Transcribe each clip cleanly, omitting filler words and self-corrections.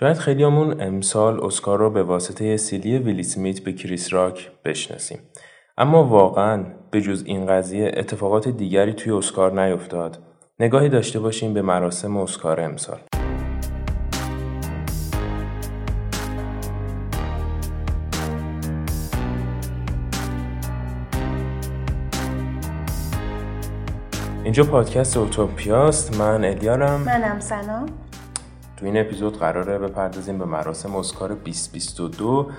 شاید خیلیامون امسال اسکار رو به واسطه سیلی ویل اسمیت به کریس راک بشناسیم. اما واقعاً به جز این قضیه اتفاقات دیگری توی اسکار نیفتاد. نگاهی داشته باشیم به مراسم اسکار امسال. اینجا پادکست اوتوپیاست. من الیارم. منم سنا. تو این اپیزود قراره بپردازیم به مراسم اسکار 2022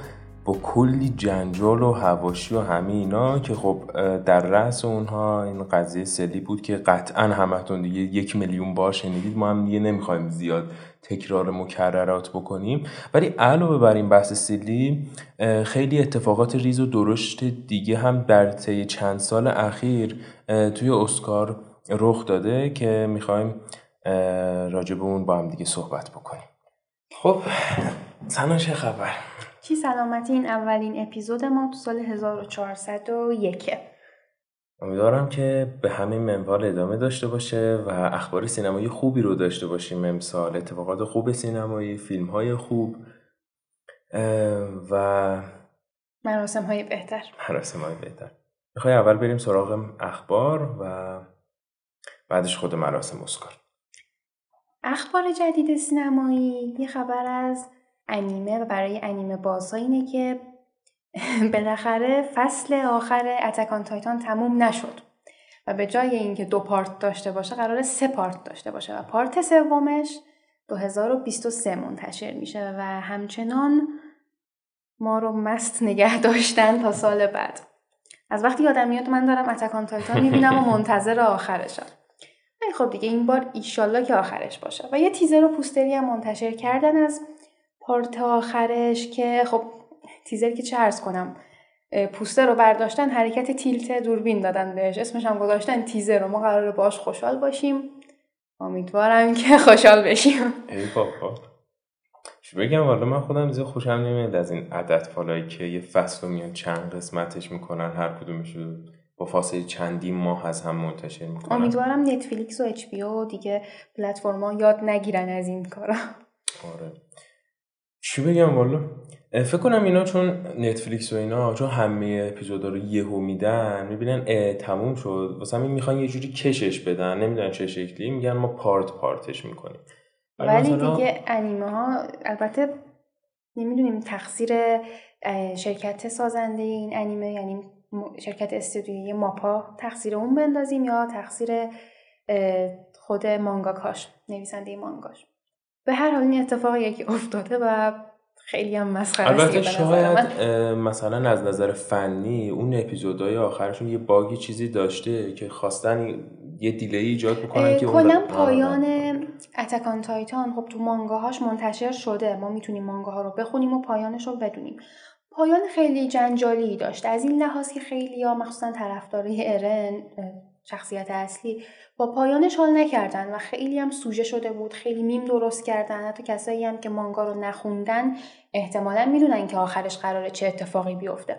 با کلی جنجال و حواشی و همه اینا که خب در رأس اونها این قضیه سلی بود که قطعا همتون دیگه 1,000,000 بار شنیدید. ما هم دیگه نمیخوایم زیاد تکرار مکررات بکنیم، ولی علاوه بر این بحث سلی خیلی اتفاقات ریز و درشت دیگه هم در طی چند سال اخیر توی اسکار رخ داده که میخوایم راجع به اون با هم دیگه صحبت بکنیم. خب سنا چه خبر؟ چی سلامتی. این اولین اپیزود ما تو سال 1401. امیدوارم که به همین منوال ادامه داشته باشه و اخبار سینمایی خوبی رو داشته باشیم امسال. اتفاقات خوب سینمایی، فیلم‌های خوب و مراسم‌های بهتر. می‌خوای اول بریم سراغ اخبار و بعدش خود مراسم اسکار. اخبار جدید سینمایی، یه خبر از انیمه و برای انیمه بازها اینه که بالاخره فصل آخر اتک آن تایتان تموم نشد و به جای اینکه 2 پارت داشته باشه قراره 3 پارت داشته باشه و پارت سومش 2023 منتشر میشه و همچنان ما رو مست نگه داشتن تا سال بعد. از وقتی یادم میاد من دارم اتک آن تایتان میبینم و منتظر آخرشم. خب دیگه این بار ایشالله که آخرش باشه. و یه تیزر و پوستری هم منتشر کردن از پارت آخرش که خب تیزر که چه عرض کنم، پوستر رو برداشتن حرکت تیلت دوربین دادن بهش، اسمش هم گذاشتن تیزر و ما قراره باش خوشحال باشیم. امیدوارم که خوشحال بشیم. ای بابا شو بگم والا من خودم زیاد خوشم نمیاد از این عدد فالایی که یه فصل رو میان چند قسمتش میکنن، هر کدومش رو با فاصله چندین ماه از هم منتشر میکنن. امیدوارم نتفلیکس و اچ پی او و دیگه پلتفرما یاد نگیرن از این کارا. آره چی بگم والا فکر کنم اینا چون نتفلیکس و اینا چون همه اپیزودا رو یهو میدن میبینن تموم شد، واسه همین میخوان یه جوری کشش بدن، نمیدونن چه شکلی، میگن ما پارت پارتش میکنیم. ولی مثلا دیگه انیمه ها البته نمیدونیم تقصیر شرکت سازنده این انیمه، یعنی شرکت استودیوی ماپا تقصیر اون بندازیم یا تقصیر خود مانگاکاش، نویسنده مانگاش. به هر حال این اتفاقی که افتاده و خیلی هم مسخره است. البته شاید مثلا از نظر فنی اون اپیزودهای آخرشون یه باگی چیزی داشته که خواستن یه دیلی ایجاد بکنن که کلا پایان اتک آن تایتان خب تو مانگاهاش منتشر شده، ما میتونیم مانگاها رو بخونیم و پایانش رو بدونیم. پایان خیلی جنجالی داشت از این لحاظ که خیلی‌ها مخصوصا طرفدارای ارن شخصیت اصلی با پایانش حال نکردن و خیلی هم سوژه شده بود، خیلی میم درست کردن. حتی کسایی هم که مانگا رو نخوندن احتمالاً میدونن که آخرش قراره چه اتفاقی بیفته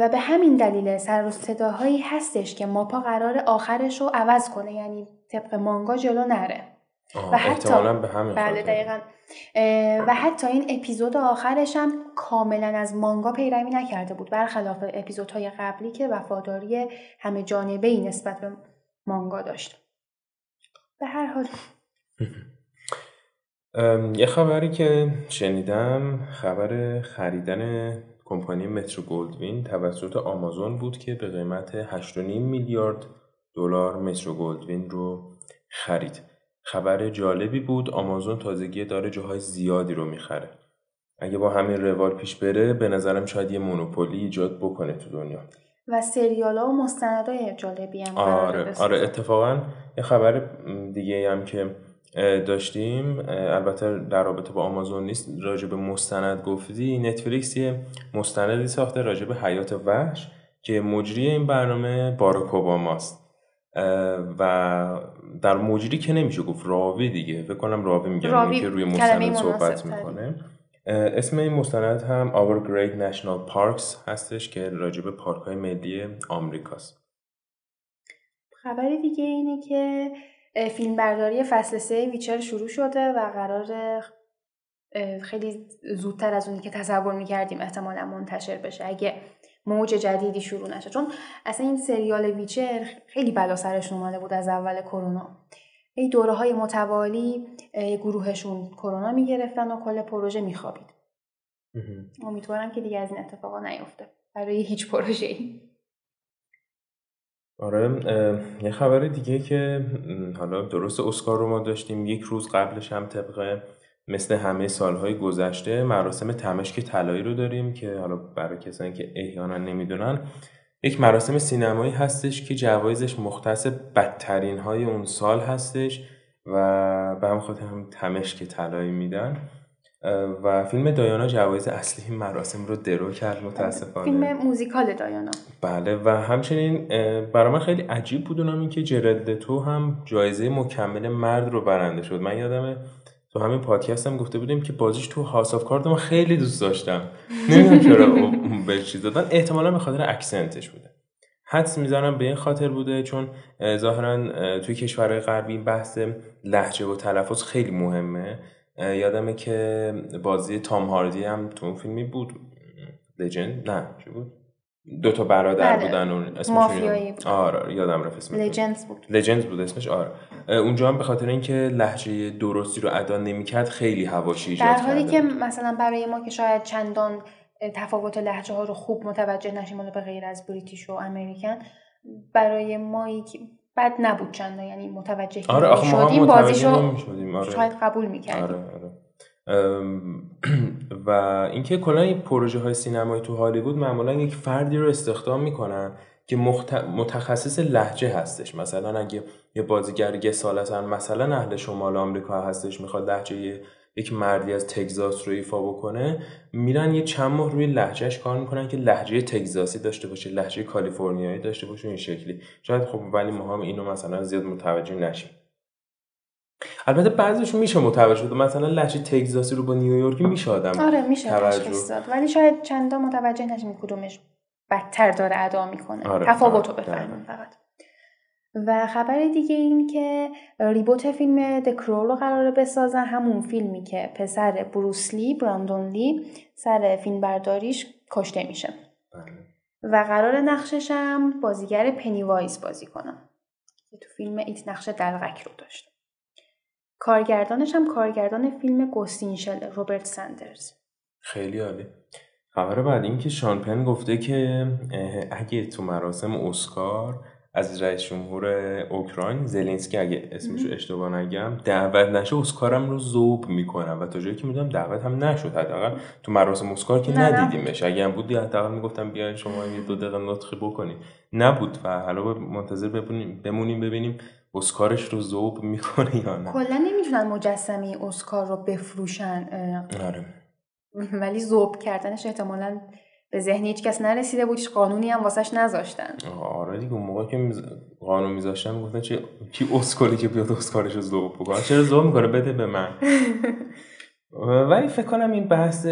و به همین دلیل سر و صداهایی هستش که ماپا قراره آخرش رو عوض کنه، یعنی طبق مانگا جلو نره و احتمالاً به همین خاطر. بله دقیقاً. و حتی این اپیزود آخرش هم کاملا از مانگا پیروی نکرده بود، برخلاف اپیزودهای قبلی که وفاداری همه جانبه‌ای نسبت به مانگا داشت. به هر حال یه خبری که شنیدم خبر خریدن کمپانی مترو گلدوین توسط آمازون بود که به قیمت 8.5 میلیارد دلار مترو گلدوین رو خرید. خبر جالبی بود. آمازون تازگی داره جاهای زیادی رو میخره. اگه با همین روال پیش بره به نظرم شاید یه مونوپولی ایجاد بکنه تو دنیا و سریالا و مستندای جالبی هم قراره بسازه. آره اتفاقا یه خبر دیگه هم که داشتیم، البته در رابطه با آمازون نیست، راجع به مستند گفتی. نتفلیکس یه مستندی ساخته راجع به حیات وحش که مجری این برنامه باراک اوباماست و در مجری که نمیشه گفت راوی دیگه، فکر کنم راوی میگن که روی مستند صحبت میکنه. اسم این مستند هم Our Great National Parks هستش که راجع به پارک های ملی آمریکاست. خبر دیگه اینه که فیلم برداری فصل 3 ویچر شروع شده و قرار خیلی زودتر از اونی که تصور میکردیم احتمالا منتشر بشه اگه موج جدیدی شروع نشه، چون اصلا این سریال ویچر خیلی بلا سرشون اومده بود از اول کرونا. این دوره‌های متوالی گروهشون کرونا میگرفتن و کل پروژه میخوابید. امیدوارم که دیگه از این اتفاقا نیفته برای هیچ پروژه‌ای. آره، یه خبر دیگه که حالا درست اسکار رو ما داشتیم، یک روز قبلش هم طبق مثل همه سالهای گذشته مراسم تمشک طلایی رو داریم که حالا برای کسانی که احیانا نمیدونن یک مراسم سینمایی هستش که جوایزش مختص بدترین های اون سال هستش و به هم خاطر هم تمشک طلایی میدن و فیلم دایانا جوایز اصلی این مراسم رو درو کرد متاسفانه. فیلم موزیکال دایانا. بله و همچنین برای من خیلی عجیب بود اونم این که جرد لتو هم جایزه مکمل مرد رو برنده شد. من یادمه تو همین پادکست هم گفته بودیم که بازیش تو هاوس آف کارد من خیلی دوست داشتم. نمیدونم چرا به چیز دادن، احتمالاً به خاطر اکسنتش بوده. حدس میزنم به این خاطر بوده چون ظاهرا توی کشورهای غربی بحث لهجه و تلفظ خیلی مهمه. یادمه که بازی تام هاردی هم تو اون فیلمی بود، لجند نه چی بود، دو تا برادر بودن اون اسمشون بود. آره یادم رفت اسمش لجندز بود اسمش. آره اونجا هم به خاطر اینکه لهجه درستی رو ادا نمی‌کرد خیلی حواشی ایجاد کرد، در حالی که مثلا برای ما که شاید چندان تفاوت لهجه ها رو خوب متوجه نشیم اون به غیر از بریتیش و امریکن، برای ما بد نبود چند، یعنی متوجه شدیم. آره آخه ما هم متوجه نمی‌شدیم. آره شاید قبول می‌کردیم. آره. و اینکه کلا این پروژه‌های سینمایی تو هالیوود معمولا یک فردی رو استخدام می‌کنن که متخصص لهجه هستش. مثلا اگه یه بازیگر یه سال اصلا مثلا اهل شمال آمریکا هستش میخواد لهجه یک مردی از تگزاس رو ایفا بکنه، میرن یه چند ماه روی لهجهش کار میکنن که لهجه تگزاسی داشته باشه، لهجه کالیفرنیایی داشته باشه، این شکلی شاید. خب ولی ما هم اینو مثلا زیاد متوجه نشیم. البته بعضیش میشه متوجه بود، مثلا لهجه تگزاسی رو با نیویورکی میشه آدم. آره میشه تشخیص داد، ولی شاید چندان متوجه نشیم کدومش بدتر داره ادا میکنه. آره، تفاوتو بفهمیم فقط. و خبر دیگه این که ریبوت فیلم The Crow رو قراره بسازن، همون فیلمی که پسر بروس لی، براندون لی، سر فیلم برداریش کشته میشه و قراره نقشش هم بازیگر پنی وایز بازی کنه که تو فیلم ایت نقش دلغک رو داشت. کارگردانش هم کارگردان فیلم گوستینشل، روبرت سندرز. خیلی عالی. خبر بعد این که شان پن گفته که اگه تو مراسم اسکار از رئیس جمهور اوکراین زلنسکی اگه اسمشو اشتباه نگم دعوت نشه اسکارم رو ذوب میکنم و تا جایی که میدونم دعوت هم نشد، حداقل تو مراسم اسکار که ندیدیمش. اگه هم بود حداقل میگفتم بیاین شما یه دو دقیقه نطقی بکنید، نبود و حالا منتظر بمونیم ببینیم اسکارش رو ذوب میکنه یا نه. کلا نمیتونن مجسمه اسکار رو بفروشن. آره ولی ذوب کردنش احتمالاً به ذهن هیچ کس نرسیده بود، قانونی هم واسش نذاشتن. آره دیگه اون موقع که قانون میذاشتن میگفتن کی اسکاری که بیاد اسکارش رو ذوب بکنه، چرا ذوب میکنه، بده به من. ولی فکر کنم این بحث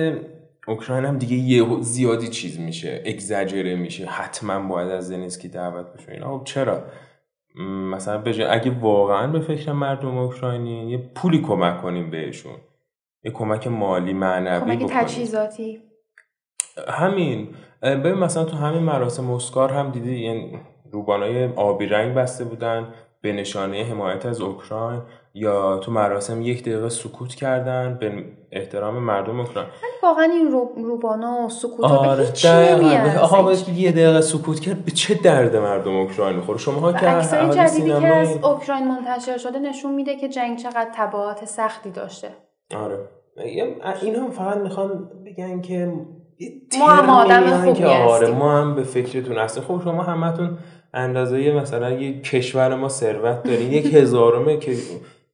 اوکراین هم دیگه یه زیادی چیز میشه، اگزاجره میشه، حتما باید از زلنسکی دعوت بشه اینا. چرا مثلا بجای اگه واقعا به فکر مردم اوکراینی یه پولی کمک کنیم بهشون، یه کمک مالی معنوی بکنیم، کمک تجهیزاتی. همین ببین مثلا تو همین مراسم اسکار هم دیدی یعنی روبانای آبی رنگ بسته بودن به نشانه حمایت از اوکراین، یا تو مراسم یک دقیقه سکوت کردن به احترام مردم اوکراین. واقعا این روبانا و سکوت‌ها به هیچ نمیاد. آها واسه اینکه یه دقیقه سکوت کرد به چه درد مردم اوکراین می‌خوره؟ شماها که احوال سینمای از اوکراین منتشر شده نشون میده که جنگ چقدر تبعات سختی داشته. آره اینا فقط میخوان بگن که ما هم آدم خوبی هستیم، ما هم به فکرتون هستیم. خب شما همتون اندازه مثلا یه کشور ما ثروت دارین، یک هزارمه که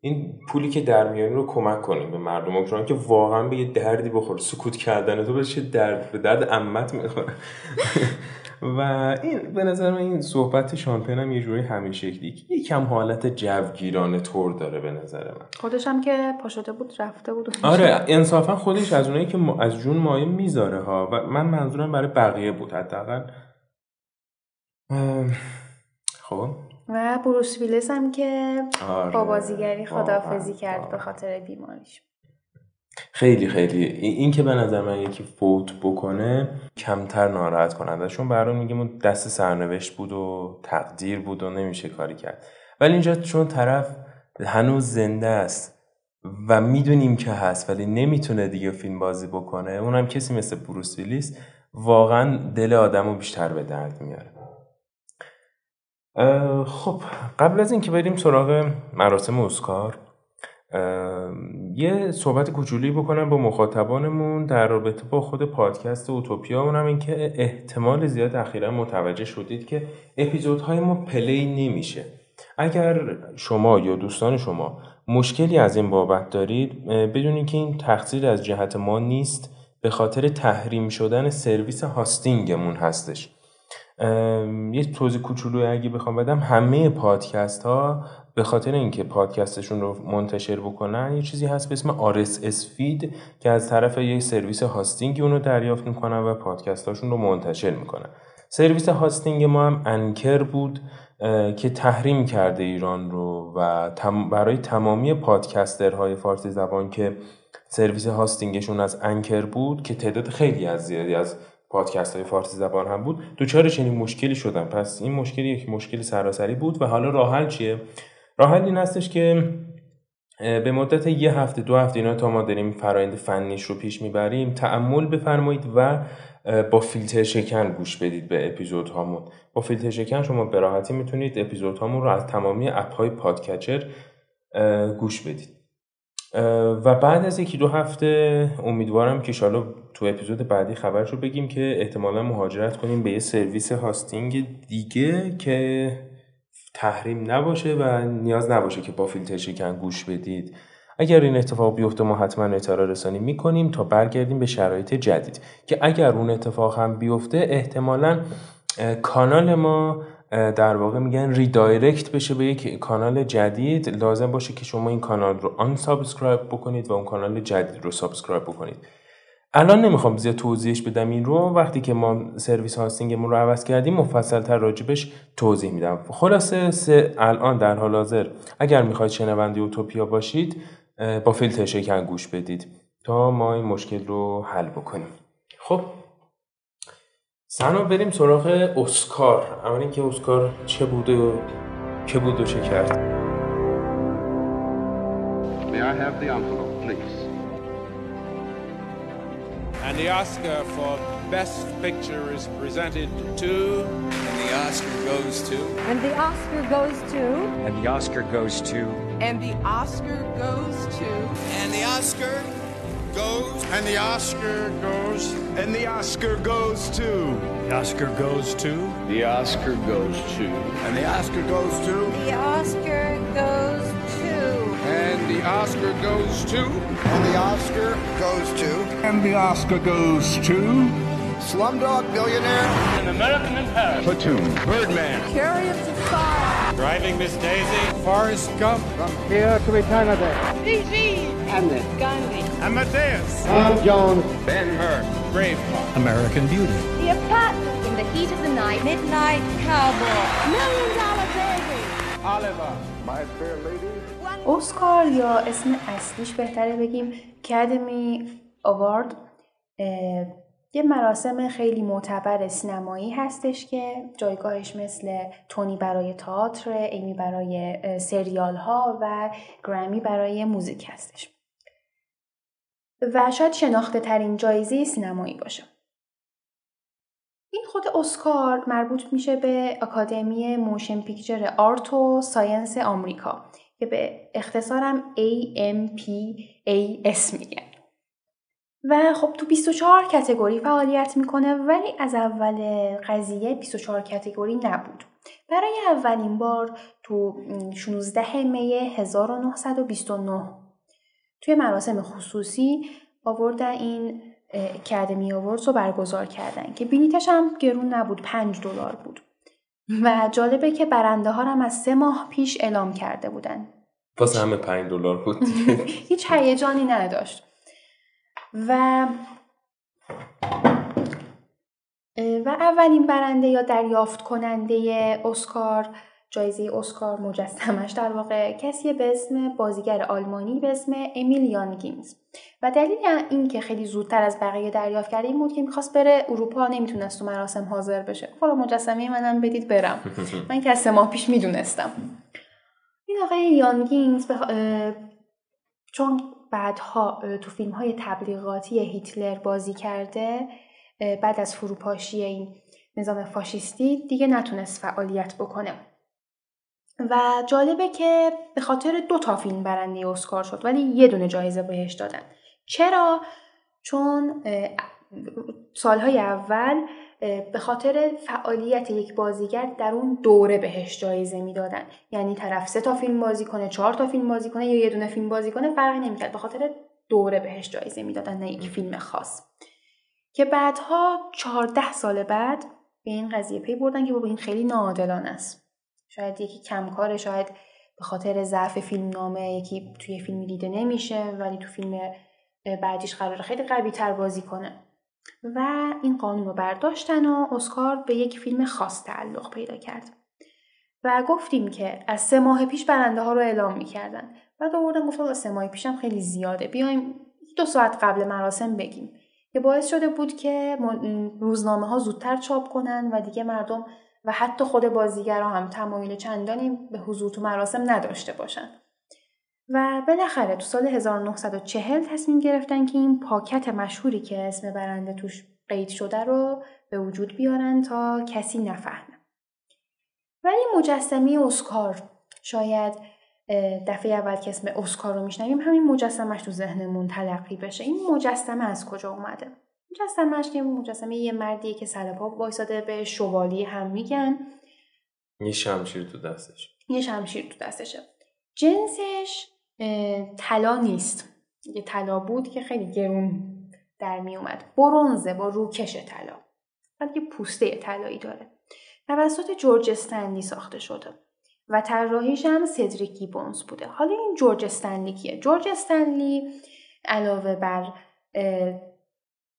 این پولی که در میارین رو کمک کنیم به مردم اوکراین که واقعا به یه دردی بخوره. سکوت کردن تو به چه درد، به درد عمت میخوره. و این به نظر من این صحبت شانپین هم یه جوری همین شکلی یکم حالت جوگیرانه طور داره به نظر من. خودش هم که پاشده بود رفته بود. آره انصافا خودش از اونایی که از جون مایه میذاره ها، و من منظورم برای بقیه بود حداقل. خب و بروس ویلیس هم که آره. با بازیگری خداحافظی کرد به خاطر بیماریش. خیلی خیلی این که به نظر من یکی فوت بکنه کمتر ناراحت کننده، چون برام میگیم دست سرنوشت بود و تقدیر بود و نمیشه کاری کرد. ولی اینجا چون طرف هنوز زنده است و میدونیم که هست ولی نمیتونه دیگه فیلم بازی بکنه، اونم کسی مثل بروس ویلیس، واقعا دل آدمو بیشتر به درد میاره. خب قبل از اینکه بریم سراغ مراسم اسکار، یه صحبت کوچولی بکنم با مخاطبانمون در رابطه با خود پادکست اوتوپیا. اونم این که احتمال زیاد اخیرا متوجه شدید که اپیزودهای ما پلی نمیشه. اگر شما یا دوستان شما مشکلی از این بابت دارید، بدونید که این تقصیر از جهت ما نیست، به خاطر تحریم شدن سرویس هاستینگمون هستش. یه توضیح کوچولو اگه بخوام بدم، همه پادکست ها به خاطر اینکه پادکستشون رو منتشر بکنن یه چیزی هست به اسم RSS فید که از طرف یک سرویس هاستینگی اون رو دریافت میکنن و پادکست هاشون رو منتشر میکنن. سرویس هاستینگ ما هم انکر بود که تحریم کرده ایران رو و برای تمامی پادکسترهای فارسی زبان که سرویس هاستینگشون از انکر بود که تعداد خیلی از زیادی از پادکست های فارسی زبان هم بود، دوچار چنین مشکلی شدن. پس این مشکل یک مشکل سراسری بود و حالا راه حل چیه؟ راه حل این هستش که به مدت یه هفته دو هفته اینا تا ما داریم فرآیند فنیش رو پیش میبریم تأمل بفرمایید و با فیلتر شکن گوش بدید به اپیزود هامون. با فیلتر شکن شما به راحتی میتونید اپیزود هامون رو از تمامی اپ های پادکچر گوش بدید. و بعد از یکی دو هفته امیدوارم که شالا تو اپیزود بعدی خبرشو بگیم که احتمالا مهاجرت کنیم به یه سرویس هاستینگ دیگه که تحریم نباشه و نیاز نباشه که با فیلتر شکن گوش بدید. اگر این اتفاق بیفته ما حتما اطلاع رسانی میکنیم تا برگردیم به شرایط جدید، که اگر اون اتفاق هم بیفته احتمالا کانال ما در واقع میگن ریدایرکت بشه به یک کانال جدید. لازم باشه که شما این کانال رو آن سابسکرایب بکنید و اون کانال جدید رو سابسکرایب بکنید. الان نمیخوام زیاد توضیحش بدم این رو، وقتی که ما سرویس هاستینگمون رو عوض کردیم مفصل‌تر راجبش توضیح میدم. خلاصه الان در حال حاضر اگر میخواید شنونده اوتوپیا باشید با فیلتر شکن گوش بدید تا ما این مشکل رو حل بکنیم. خب سنا بریم سراغ اسکار، اما اینکه اسکار چه بود و چه بود و چه کرد. May I have the envelope, please? And the Oscar for Best Picture is presented to. And the Oscar goes to. And the Oscar goes to. And the Oscar goes to. And the Oscar goes to. And the Oscar goes. And the Oscar goes. And the Oscar goes to. The Oscar goes to. The Oscar goes to. And the Oscar goes to. The Oscar goes to. And the Oscar goes to. And the Oscar goes to. And the Oscar goes to. Slumdog Millionaire. An American in Paris. Platoon. Birdman. Chariots of Fire. Driving Miss Daisy. Forrest Gump. From here to Canada. D.C. Hamlet. Gandhi. Amadeus. Tom Jones. Ben-Hur. Braveheart. American Beauty. The Apartment. In the Heat of the Night. Midnight Cowboy. $1 Million Baby. Oliver. My Fair Lady. اسکار یا اسم اصلیش بهتره بگیم اکادمی اوارد، یه مراسم خیلی معتبر سینمایی هستش که جایگاهش مثل تونی برای تئاتر، ایمی برای سریال ها و گرمی برای موزیک هستش و شاید شناخته ترین جایزه سینمایی باشه. این خود اسکار مربوط میشه به اکادمی موشن پیکچر آرت و ساینس آمریکا که به اختصارم AMPAS میگن و خب تو 24 کتگوری فعالیت میکنه، ولی از اول قضیه 24 کتگوری نبود. برای اولین بار تو 16 می 1929 توی مراسم خصوصی آوردن این اکادمی آوردز رو برگزار کردن که بلیتش هم گرون نبود، $5 بود و جالبه که برنده ها هم از 3 ماه پیش اعلام کرده بودن. واسه همه $5 بود. هیچ هیجانی نداشت و اولین برنده یا دریافت کننده اسکار جایزه اسکار مجسمش در واقع کسی به اسم بازیگر آلمانی به اسم امیلیان گینز و دلیل این که خیلی زودتر از بقیه دریافت کرد این بود که می‌خواست بره اروپا، نمیتونست تو مراسم حاضر بشه. خب مجسمه منم بدید برم، من که از 3 ماه پیش میدونستم. این آقای یان گینز چون بعدها تو فیلم‌های تبلیغاتی هیتلر بازی کرده، بعد از فروپاشی این نظام فاشیستی دیگه نتونست فعالیت بکنه و جالبه که به خاطر 2 تا فیلم برنده اسکار شد ولی 1 دونه جایزه بهش دادن. چرا؟ چون سالهای اول به خاطر فعالیت یک بازیگر در اون دوره بهش جایزه میدادن، یعنی طرف 3 تا فیلم بازی کنه، 4 تا فیلم بازی کنه یا 1 دونه فیلم بازی کنه فرقی نمیکرد، به خاطر دوره بهش جایزه میدادن نه یک فیلم خاص. که بعدها 14 سال بعد به این قضیه پی بردن که بابا این خیلی ناعادلانه است، شاید یکی کمکاره، شاید به خاطر ضعف فیلم نامه یکی توی فیلم دیده نمیشه ولی تو فیلم بعدیش قراره خیلی قوی تر بازی کنه و این قانون رو برداشتن و اسکار به یک فیلم خاص تعلق پیدا کرد و گفتیم که از 3 ماه پیش برنده ها رو اعلام میکردن و دوباره گفتم 3 ماه پیشم خیلی زیاده، بیایم 2 ساعت قبل مراسم بگیم، که باعث شده بود که روزنامه ها زودتر چاپ کنن و دیگه مردم و حتی خود بازیگرها هم تمایل چندانی به حضور تو مراسم نداشته باشن و بالاخره تو سال 1940 تصمیم گرفتن که این پاکت مشهوری که اسم برنده توش قید شده رو به وجود بیارن تا کسی نفهمه. ولی مجسمه اسکار، شاید دفعه اول که اسم اسکار رو میشنویم همین مجسمه‌اش تو ذهنمون تلقی بشه. این مجسمه از کجا اومده؟ مجسمه‌اش که مجسمه یه مردیه که سرپا وایساده، به شوالیه هم میگن، یه شمشیر تو دستشه. جنسش طلا نیست، یه طلا بود که خیلی گرون در می اومد، برنزه با روکش طلا، بلکه پوسته طلایی داره. توسط جورج استنلی ساخته شده و طراحیش هم سدریک گیبونز بوده. حالا این جورج استنلی کیه؟ جورج استنلی علاوه بر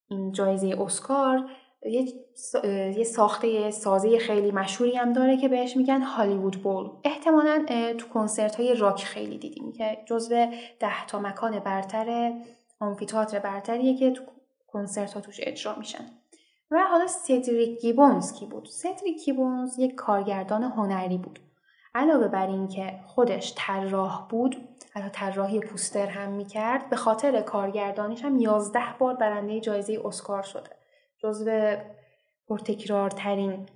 این جایزه اسکار یه ساخته سازه خیلی مشهوری هم داره که بهش میگن هالیوود بول. احتمالاً تو کنسرت های راک خیلی دیدیم که جزو 10 تا مکان برتر آمفی‌تئاتر برتریه که تو کنسرت ها توش اجرا میشن. و حالا سدریک گیبونز کی بود؟ سدریک گیبونز یک کارگردان هنری بود. علاوه بر این که خودش طراح بود، حالا طراحی پوستر هم میکرد، به خاطر کارگردانیش هم 11 بار برنده جایزه اسکار شده. جزو پرتکرارترین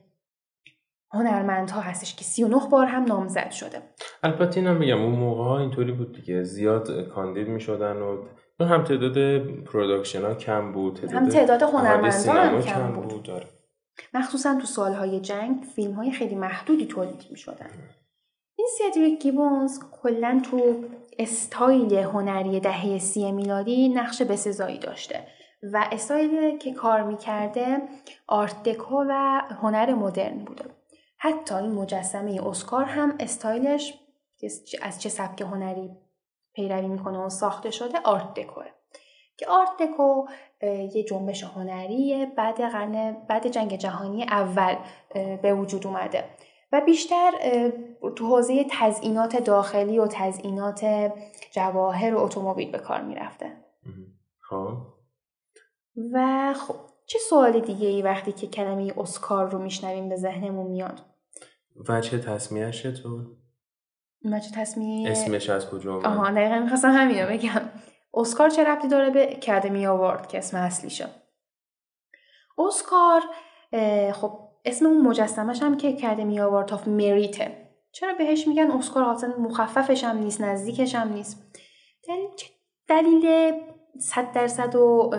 هنرمندها هستش که 39 بار هم نامزد شده. البته اینم بگم اون موقع‌ها اینطوری بود دیگه، زیاد کاندید می‌شدن و هم تعداد پروداکشن‌ها کم بود، تعداد هنرمندها هم کم بود. مخصوصا تو سالهای جنگ فیلم‌های خیلی محدودی تولید می‌شدن. این سدریک گیبونز کلاً تو استایل هنری دهه 30 میلادی نقش بسزایی داشته و استایلی که کار میکرده آرت دکو و هنر مدرن بوده. حتی این مجسمه اسکار هم استایلش از چه سبک هنری پیروی میکنه و ساخته شده آرت دکوه، که آرت دکو یه جنبش هنریه بعد جنگ جهانی اول به وجود اومده و بیشتر تو حوزه تزیینات داخلی و تزیینات جواهر و اتومبیل به کار میرفته. و خب چه سوال دیگه ای وقتی که کلمه اسکار رو میشنویم به ذهنمون میاد؟ وجه تسمیه‌اش چطور؟ وجه تسمیه اسمش از کجا اومد؟ آها دقیقاً می‌خواستم همینو بگم. اسکار چه ربطی داره به اکادمی آوارد که اسم اصلیشه؟ اسکار خب اسم اون مجسمه‌ش هم که اکادمی آوارد آف مریته. چرا بهش میگن اسکار؟ اصلا مخففش هم نیست، نزدیکش هم نیست. دلیل 100% و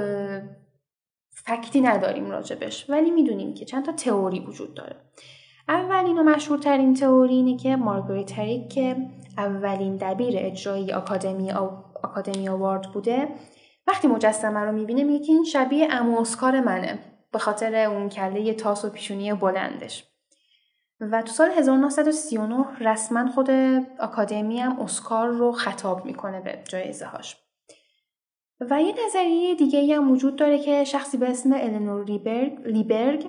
فکتی نداریم راجبش ولی میدونیم که چند تا تئوری وجود داره. اولین و مشهورترین تئوری اینه که مارگریت هریک که اولین دبیر اجرایی اکادمی آوارد بوده، وقتی مجسمه رو میبینه میگه که این شبیه عمو اسکار منه به خاطر اون کله تاس و پیشونی بلندش. و تو سال 1939 رسما خود اکادمی هم اسکار رو خطاب میکنه به جایزه هاش. و یه نظریه دیگه هم وجود داره که شخصی به اسم النور لیبرگ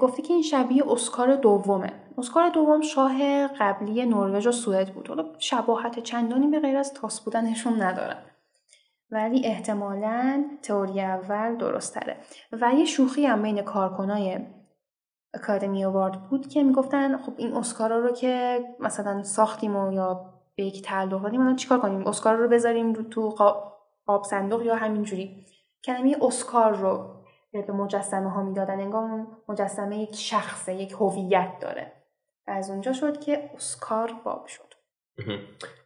گفته که این شبیه اسکار دومه. اسکار دوم شاه قبلی نروژ و سوئد بود. حالا شباهت چندانی به غیر از تاس بودنشون ندارن، ولی احتمالاً تئوری اول درست‌تره. و یه شوخی هم بین کارکنای اکادمی اوارد بود که میگفتن خب این اسکارا رو که مثلا ساختیم و یا به یک تعلق دادیم، الان چیکار کنیم؟ اسکارا رو بذاریم تو آب صندوق یا همینجوری؟ کلمه اسکار رو به مجسمه ها میدادن، انگار اون مجسمه یک شخصه، یک هویت داره. و از اونجا شد که اسکار باب شد.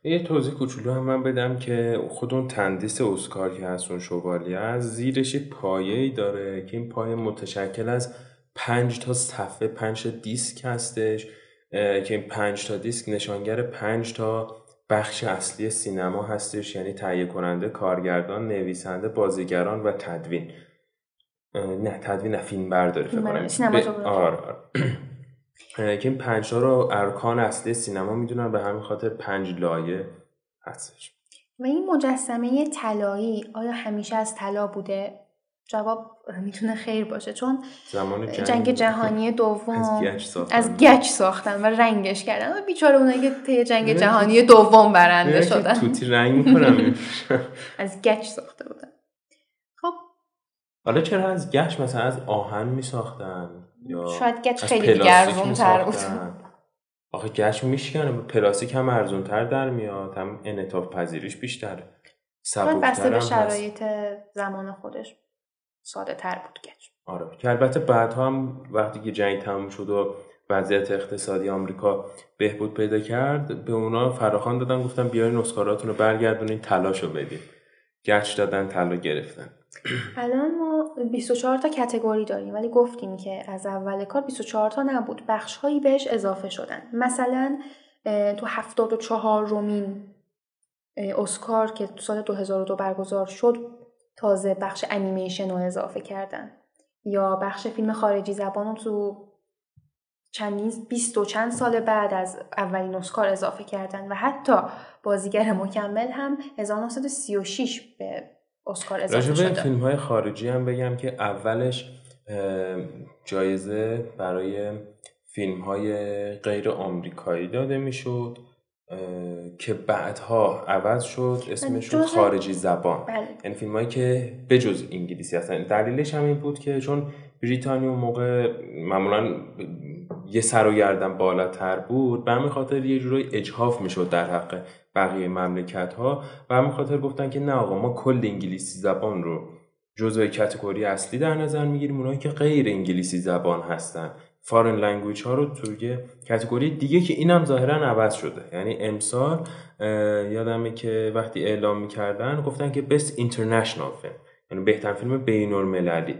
یه توضیح کوچولو هم من بدم که خود اون تندیس اسکار که هست، اون شوالیه از زیرش پایه‌ای داره که این پایه متشکل از 5 تا صفحه، 5 تا دیسک هستش که این 5 تا دیسک نشانگر 5 تا بخش اصلی سینما هستش، یعنی تهیه کننده، کارگردان، نویسنده، بازیگران و تدوین. نه تدوین، نه فیلم برداری فکر کنم. که این 5 تا رو ارکان اصلی سینما میدونن، به همین خاطر 5 لایه هستش. و این مجسمه طلایی آیا همیشه از طلا بوده؟ جواب میتونه خیر باشه، چون زمان جنگ جهانی دوم از گچ ساختن و رنگش کردن. و بیچاره اونایی که ته جنگ جهانی دوم برنده شدن توتی رنگ میکنم از گچ ساخته بودن. خب حالا چرا از گچ؟ مثلا از آهن میساختن، شاید گچ خیلی گرون‌تر بود. آخه گچ میشکنه، پلاستیک هم ارزان‌تر در میاد، هم انعطاف پذیریش بیشتره، سبک‌تر، بسته به شرایط زمان خودش ساده تر بود گچ. آره که البته بعدها هم وقتی که جنگ تموم شد و وضعیت اقتصادی آمریکا بهبود پیدا کرد، به اونا فراخوان دادن، گفتن بیاین اسکاراتونو برگردونین، طلاشو بدین. گچ دادن، طلا گرفتن. الان ما 24 تا کتگوری داریم، ولی گفتیم که از اول کار 24 تا نبود، بخش‌هایی بهش اضافه شدن. مثلا تو 74 اسکار که تو سال 2002 برگزار شد، تازه بخش انیمیشن رو اضافه کردن، یا بخش فیلم خارجی زبان رو تو چندین 20 و چند سال بعد از اولین اسکار اضافه کردن. و حتی بازیگر مکمل هم 1936 به اسکار اضافه شده. راجب فیلم‌های خارجی هم بگم که اولش جایزه برای فیلم‌های غیر آمریکایی داده می‌شد که بعدها عوض شد اسمشون خارجی زبان. بله. یعنی فیلم‌هایی که بجز انگلیسی هستن. دلیلش هم این بود که چون بریتانیا اون موقع معمولاً یه سر و گردن بالاتر بود، به همین خاطر یه جورای اجحاف میشد در حق بقیه مملکت‌ها. و همین خاطر گفتن که نه آقا، ما کل انگلیسی زبان رو جزو کاتگوری اصلی در نظر میگیریم، اونایی که غیر انگلیسی زبان هستن، فارن لنگویج ها رو توی کاتگوری دیگه. که اینم ظاهرا عوض شده، یعنی امسال یادمه که وقتی اعلام می‌کردن گفتن که بست اینترنشنال فیلم، یعنی بهترین فیلم بین‌المللی،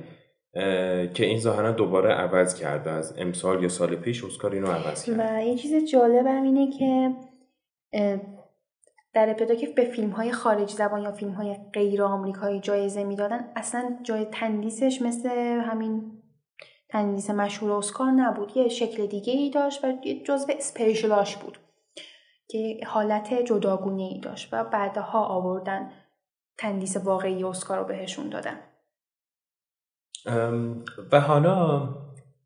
که این ظاهرا دوباره عوض کرده از امسال یا سال پیش اسکار اینو عوض کرده. و یه چیز جالبم اینه که در ابتدا که به فیلم‌های خارجی زبان یا فیلم‌های غیر آمریکایی جایزه میدادن، اصلا جای تندیسش مثل همین تندیس مشهور اسکار نبود، یه شکل دیگه‌ای داشت و جزو اسپشیالاش بود که حالت جداگونه‌ای داشت. و بعدها آوردن تندیس واقعی اسکار رو بهشون دادن. و حالا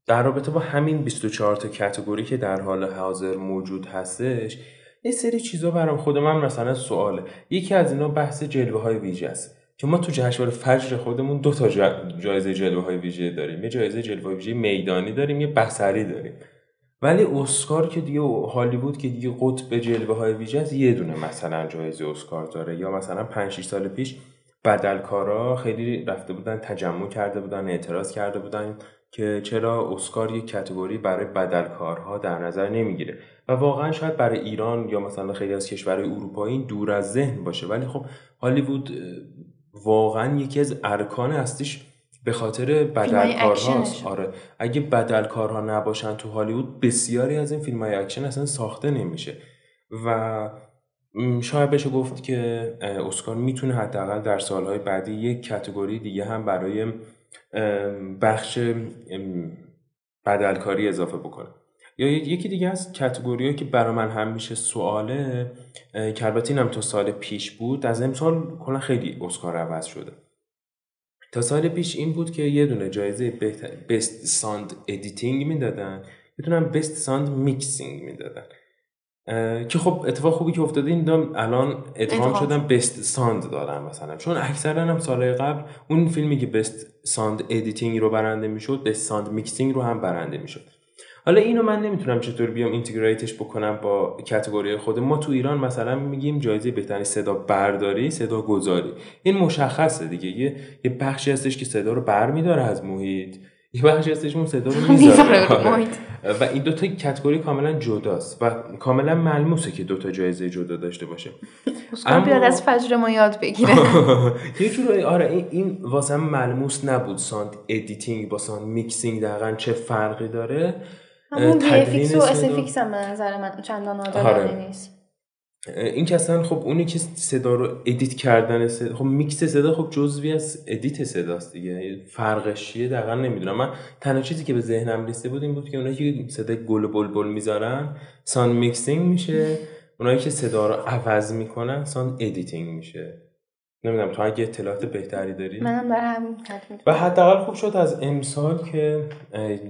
در رابطه با همین 24 تا کاتگوری که در حال حاضر موجود هستش، یه سری چیزا برام خودم هم مثلا سواله. یکی از اینا بحث جلوه‌های ویژه است که ما تو جشنواره فجر خودمون 2 تا جایزه جلوه‌های ویژه داریم. یه جایزه جلوه ویژه میدانی داریم، یه بصری داریم. ولی اسکار که دیگه، هالیوود که دیگه قطب جلوه‌های ویژه است، یه دونه مثلا جایزه اسکار داره. یا مثلا 5-6 سال پیش بدلکارا خیلی رفته بودن، تجمع کرده بودن، اعتراض کرده بودن که چرا اسکار یک کاتگوری برای بدلکارها در نظر نمیگیره. و واقعا شاید برای ایران یا مثلا خیلی از کشورهای اروپایی دور از ذهن باشه، ولی خب هالیوود واقعا یکی از ارکان هستیش به خاطر بدلکارهاست. آره، اگه بدلکارها نباشن تو هالیوود، بسیاری از این فیلم‌های اکشن اصلا ساخته نمیشه. و شاید بشه گفت که اسکار میتونه حداقل در سالهای بعدی یک کاتگوری دیگه هم برای بخش بدلکاری اضافه بکنه. یا یکی دیگه از کاتگوریایی که برای من همیشه سواله، که البته اینم تو سال پیش بود، از امسال کلا خیلی اسکار عوض شده، تا سال پیش این بود که یه دونه جایزه بست ساند ادیتینگ میدادن، یه دونه هم بست ساند میکسینگ میدادن که خب اتفاق خوبی که افتاده این دام الان ادغام شدن بست ساند دارن مثلا، چون اکثرا هم سالهای قبل اون فیلمی که بست ساند ادیتینگ رو برنده میشد بست ساند میکسینگ رو هم برنده میشد. حالا اینو من نمیتونم چطور بیام اینتگریتش بکنم با کاتگوری خود ما. تو ایران مثلا میگیم جایزه بهترین صدا برداری، صدا گذاری، این مشخصه دیگه، یه بخشی هستش که صدا رو برمی‌داره از محیط، یه بخشی هستش اون صدا رو میذاره و این دوتا کاتگوری کاملا جداست و کاملا ملموسه که دوتا جایزه جدا داشته باشه. اسکار بیاد از فجر ما یاد بگیره یه جوری. آره این واسه من ملموس نبود ساند ادیتینگ با ساند میکسینگ دقیقاً چه فرقی داره. همون وی‌افیکس و اس‌افیکس هم به نظر من چندان عادلانه نیست. این که اصلا خب اونی که صدا رو ادیت کردن صدا، خب میکس صدا خب جزوی از ادیت صداست دیگه، فرقش چیه دقیقا نمیدونم. من تنها چیزی که به ذهنم رسیده بود این بود که اونایی که صدای گل بلبل میذارن ساند میکسینگ میشه، اونایی که صدا رو عوض میکنن ساند ادیتینگ میشه. نمیدونم تو اگه اطلاعات بهتری داری؟ منم برای همین تقریبا. و حداقل خوب شد از امسال که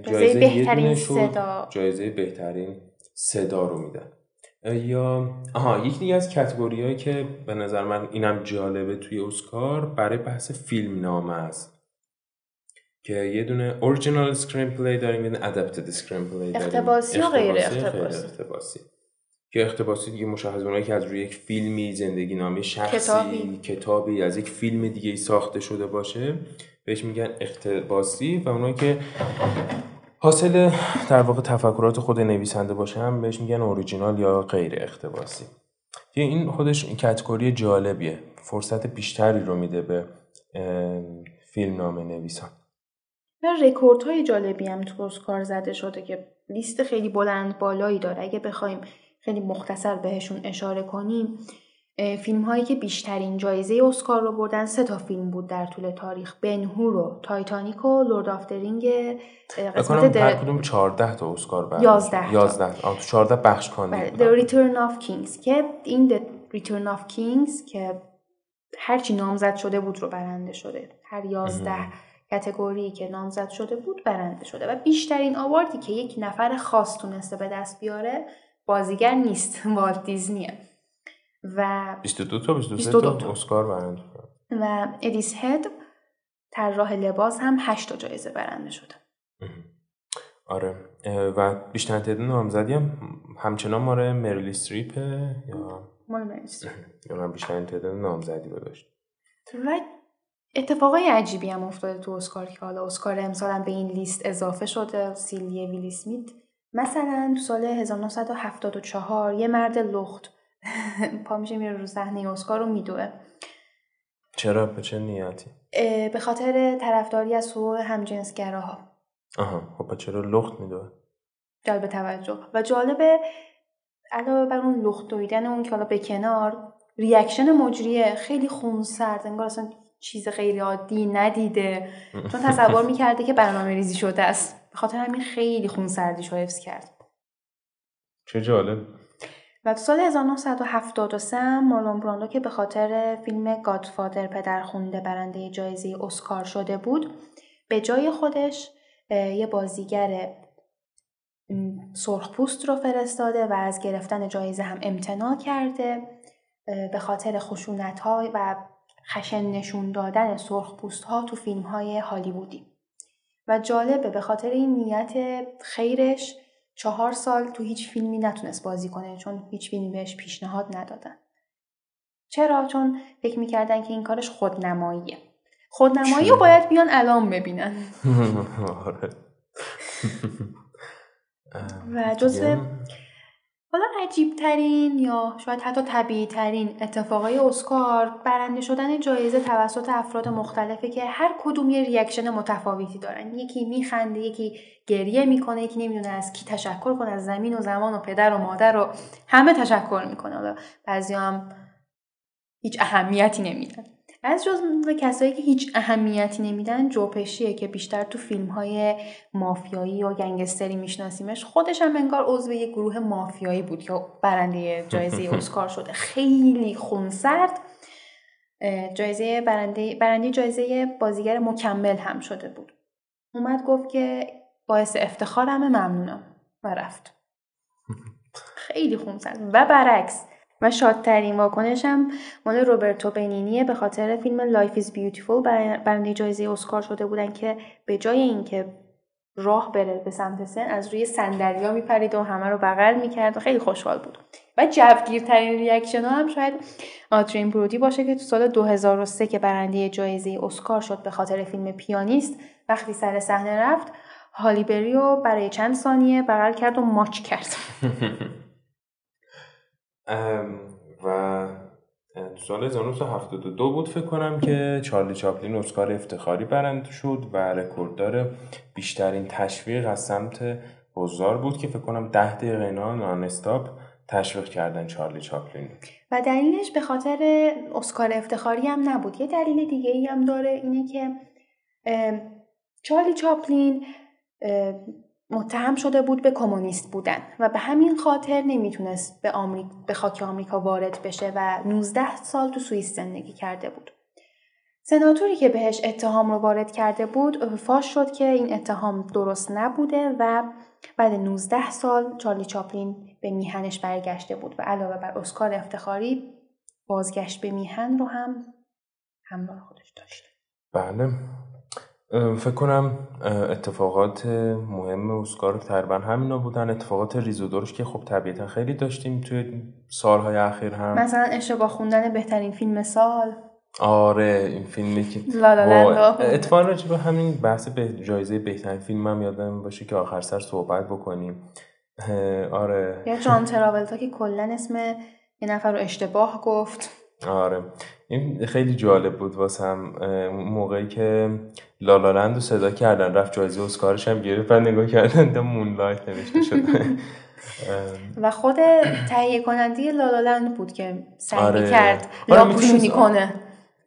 جایزه بهترین صدا، جایزه بهترین صدا رو میدن. یا یک دیگه از کاتگوریایی که به نظر من اینم جالبه توی اسکار برای بحث فیلم نامه است که یه دونه اورجینال اسکرین پلی داریم، یه دونه ادپتد اسکرین پلی داریم، اقتباسی و غیر اقتباسی. که اقتباسی دیگه مشاهده اونایی که از روی یک فیلمی، زندگی نامه شخصی، کتابی از یک فیلم دیگه ای ساخته شده باشه بهش میگن اقتباسی، و اونایی که حاصل در واقع تفکرات خود نویسنده باشه هم بهش میگن اوریجینال یا غیر اقتباسی. این خودش این کاتگوری جالبیه، فرصت بیشتری رو میده به فیلم نامه نویسان. رکوردهای جالبی هم تو اسکار زده شده که لیست خیلی بلند بالایی داره. اگه بخوایم خیلی مختصر بهشون اشاره کنیم، فیلم هایی که بیشترین جایزه اسکار رو بردن 3 فیلم بود در طول تاریخ: بن‌هور و تایتانیک و لرد آف دی رینگ. قسمت در کدوم 14 تا اسکار برنده، 11 تو 14 بخش کاندید بود. The Return of Kings که این که هرچی نامزد شده بود رو برنده شده، هر 11 کاتگوری که نامزد شده بود برنده شده. و بیشترین آواردی که یک نفر خاص تونسته به دست بیاره، بازیگر نیست، والت دیزنیه. و 22 تا اسکار برنده شد. و ادیس هد طراح لباس هم 8 تا جایزه برنده شد. آره و بیشتر تعداد نامزدی هم همچنان ماره مریل استریپ، یا مریل استریپ اونم بیشتر تعداد نامزدی رو داشت. و اتفاقای عجیبی هم افتاده تو اسکار که حالا اسکار امسال هم به این لیست اضافه شده. سیلیه ویل اسمیت مثلا تو سال 1974 یه مرد لخت پا میشه میره رو صحنه اسکار رو میدوه. چرا؟ به چه نیتی؟ به خاطر طرفداری از حقوق همجنسگراها. خب چرا لخت میدوه؟ جالب توجه و جالبه علاوه بر اون لخت دویدن اون که حالا به کنار، ریاکشن مجریه خیلی خونسرد، انگار اصلا چیز غیر عادی ندیده، چون تصور میکرده که برنامه ریزی شده است، به خاطر همین خیلی خونسردیش رو حفظ کرد. چه جالب. و تو سال 1973 مارلون براندو که به خاطر فیلم گادفادر پدرخوانده برنده جایزه اسکار شده بود، به جای خودش یه بازیگر سرخپوست رو فرستاده و از گرفتن جایزه هم امتناع کرده. به خاطر خشونت‌ها و خشن نشون دادن سرخپوست‌ها تو فیلم‌های هالیوودی. و جالبه به خاطر این نیت خیرش 4 سال تو هیچ فیلمی نتونست بازی کنه، چون هیچ فیلمی بهش پیشنهاد ندادن. چرا؟ چون فکر میکردن که این کارش خودنماییه. خودنمایی رو باید بیان الان ببینن. و جزو حالا عجیبترین یا شاید حتی طبیعیترین اتفاقای اسکار برنده شدن جایزه توسط افراد مختلفه که هر کدوم یه ریاکشن متفاوتی دارن. یکی میخنده، یکی گریه میکنه، یکی نمیدونه از کی تشکر کنه، از زمین و زمان و پدر و مادر و همه تشکر میکنه. حالا بعضی هم هیچ اهمیتی نمیدن. از جمله کسایی که هیچ اهمیتی نمیدن جوپشیه که بیشتر تو فیلم‌های مافیایی یا گنگستری میشناسیمش. خودش هم انگار عضو یه گروه مافیایی بود یا برنده جایزه اسکار شده. خیلی خونسرد جایزه برنده جایزه بازیگر مکمل هم شده بود. اومد گفت که باعث افتخارمه، ممنونم و رفت. خیلی خونسرد. و برعکس و شادترین واکنش هم مال روبرتو بنینیه، به خاطر فیلم لایف ایز بیوتیفول برنده جایزه اسکار شده بودن که به جای اینکه راه بره به سمت سن، از روی صندلیا میپرید و همه رو بغل میکرد و خیلی خوشحال بود. و جوگیرترین ریاکشن ها هم شاید آدرین برودی باشه که تو سال 2003 که برنده جایزه اسکار شد به خاطر فیلم پیانیست، وقتی سر صحنه رفت هالی بری رو برای چند ثانیه بغل کرد و ماچ کرد. و سال 1972 بود فکر کنم که چارلی چاپلین اسکار افتخاری برنده شد و رکورددار بیشترین تشویق از سمت حضار بود که فکر کنم 10 دقیقه نان استاپ تشویق کردن چارلی چاپلین. و دلیلش به خاطر اسکار افتخاری هم نبود، یه دلیل دیگه ای هم داره، اینه که چارلی چاپلین متهم شده بود به کمونیست بودن و به همین خاطر نمیتونست به خاک آمریکا وارد بشه و 19 سال تو سوئیس زندگی کرده بود. سناتوری که بهش اتهام رو وارد کرده بود فاش شد که این اتهام درست نبوده و بعد 19 سال چارلی چاپلین به میهنش برگشته بود و علاوه بر اسکار افتخاری بازگشت به میهن رو هم همراه خودش داشت. بله، فکر کنم اتفاقات مهم اسکار تقریبا همینا بودن، اتفاقات ریز و درشت که خب طبیعتا خیلی داشتیم توی سالهای اخیر. هم مثلا اشتباه خوندن بهترین فیلم سال. آره، این فیلمی که اتفاقا راجع به همین بحث به جایزه بهترین فیلم هم یادم باشه که آخر سر صحبت بکنیم. آره، یا جان تراولتا که کلا اسم یه نفر رو اشتباه گفت. آره، این خیلی جالب بود واسم، موقعی که لالالند رو صدا کردن رفت جایزه اسکارش هم گرفت، بعد نگاه کردن ده مونلایت نوشته شد. و خود تهیه کننده لالالند بود که سعی کرد لاپوشونی کنه.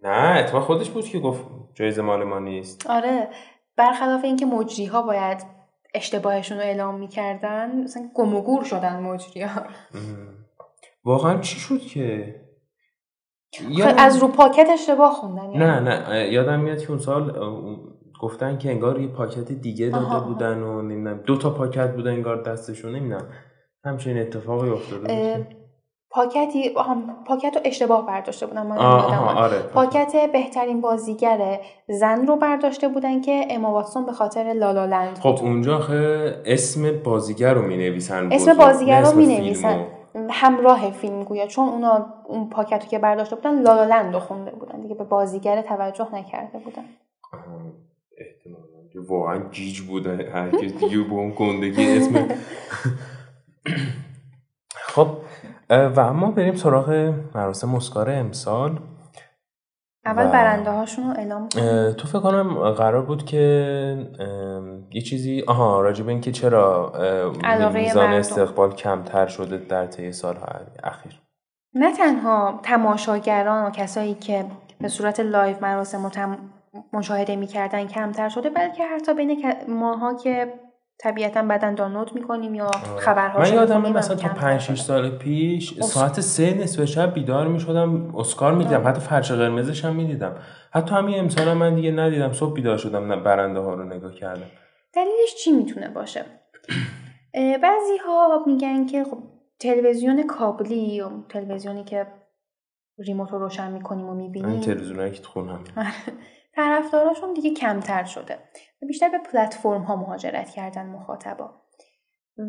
نه، اتفاقا خودش بود که گفت جایزه مال ما نیست. آره، برخلاف اینکه مجری ها باید اشتباهشون رو اعلام میکردن، مثلا گم و گور شدن مجری ها. واقعا چی شد که از رو پاکت اشتباه خوندن؟ نه یادم میاد که اون سال گفتن که انگار یه پاکت دیگه داده بودن و نمیدونم 2 پاکت بودن انگار دستشون، نمیدونم همچنین اتفاقی افتاده بود. پاکت رو اشتباه برداشته بودن. آره، پاکت بهترین بازیگر زن رو برداشته بودن که اما واتسون به خاطر لالالند. خب اونجا اسم بازیگر رو مینویسن، اسم بازیگر رو مینویسن همراه فیلم گویا، چون اونا اون پاکتو که برداشته بودن لالالند رو خونده بودن دیگه، به بازیگر توجه نکرده بودن. احتمالاً واقعا گیج بودن هر کی دیگه به اون گندگی اسم. خب و اما بریم سراغ مراسم اسکار امسال. اول برنده هاشون رو اعلام کنم. تو فکر کنم قرار بود که یه چیزی راجع به این که چرا میزان استقبال کمتر شده در طی سال‌های اخیر. نه تنها تماشاگران و کسایی که به صورت لایو مراسم رو مشاهده می‌کردن کمتر شده، بلکه حتی بین ماها که طبیعتاً بعداً دانلود می‌کنیم یا خبرها. من یادمه مثلا تا 5-6 سال پیش ساعت 3 نصف شب بیدار می‌شدم اسکار می‌دیدم، حتی فرش قرمزش هم می‌دیدم. حتی همین امسال من دیگه ندیدم، صبح بیدار شدم برنده ها رو نگاه کردم. دلیلش چی میتونه باشه؟ بعضی‌ها میگن که خب تلویزیون کابلی، تلویزیونی که ریموت رو روشن می‌کنیم و می‌بینیم، این تلویزیونایی که تو خونه‌م، طرفداراشون دیگه کمتر شده و بیشتر به پلتفرم ها مهاجرت کردن مخاطبا.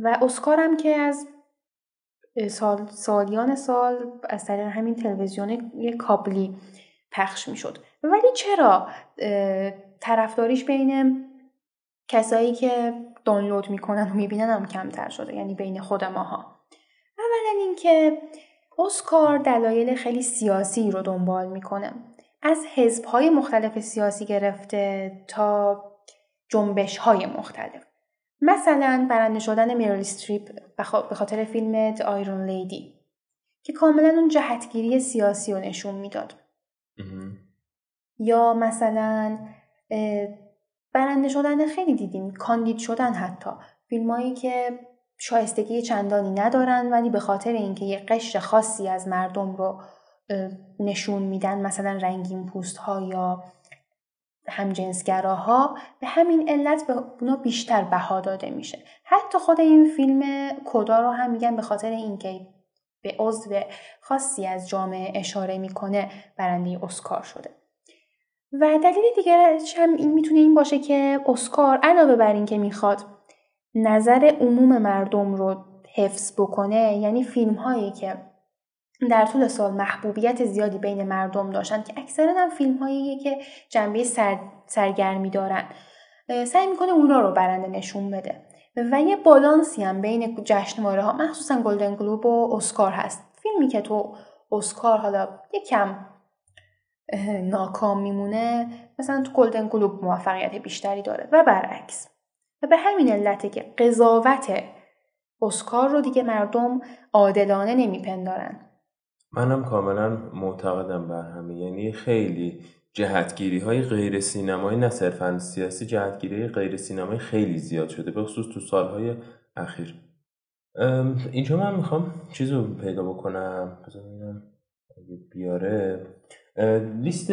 و اسکار هم که از سالیان سال از طریق همین تلویزیون کابلی پخش می شد. ولی چرا طرفداریش بین کسایی که دانلود می کنن و می بینن هم کمتر شده، یعنی بین خود ماها؟ اولا اینکه اسکار دلایل خیلی سیاسی رو دنبال می کنه، از حزب‌های مختلف سیاسی گرفته تا جنبش‌های مختلف. مثلا برنده شدن میریل استریپ به خاطر فیلم The Iron Lady که کاملا اون جهتگیری سیاسی رو نشون میداد. یا مثلا برنده شدن، خیلی دیدیم کاندید شدن حتی فیلمایی که شایستگی چندانی ندارن ولی به خاطر اینکه یه قشر خاصی از مردم رو نشون میدن، مثلا رنگین پوست ها یا همجنسگراها، به همین علت به اونا بیشتر بها داده میشه. حتی خود این فیلم کدا رو هم میگن به خاطر اینکه به عضو خاصی از جامعه اشاره میکنه برنده اسکار شده. و دلیل دیگرش هم این میتونه این باشه که اسکار علاوه بر این که میخواد نظر عموم مردم رو حفظ بکنه، یعنی فیلم هایی که در طول سال محبوبیت زیادی بین مردم داشتن که اکثرا هم فیلم هایی که جنبه سرگرمی دارن، سعی میکنه اونا رو برنده نشون بده. و یه بالانسی هم بین جشنواره ها مخصوصا گلدن گلوب و اسکار هست. فیلمی که تو اسکار حالا یکم ناکام میمونه مثلا تو گلدن گلوب موفقیت بیشتری داره و برعکس. و به همین علته که قضاوت اسکار رو دیگه مردم عادلانه نمیپندارن. منم کاملا معتقدم بر همین، یعنی خیلی جهتگیری های غیر سینمایی، نه صرفاً سیاسی، جهتگیری غیر سینمایی خیلی زیاد شده به خصوص تو سالهای اخیر. اینجا من میخوام چیز رو پیدا بکنم، بیاره لیست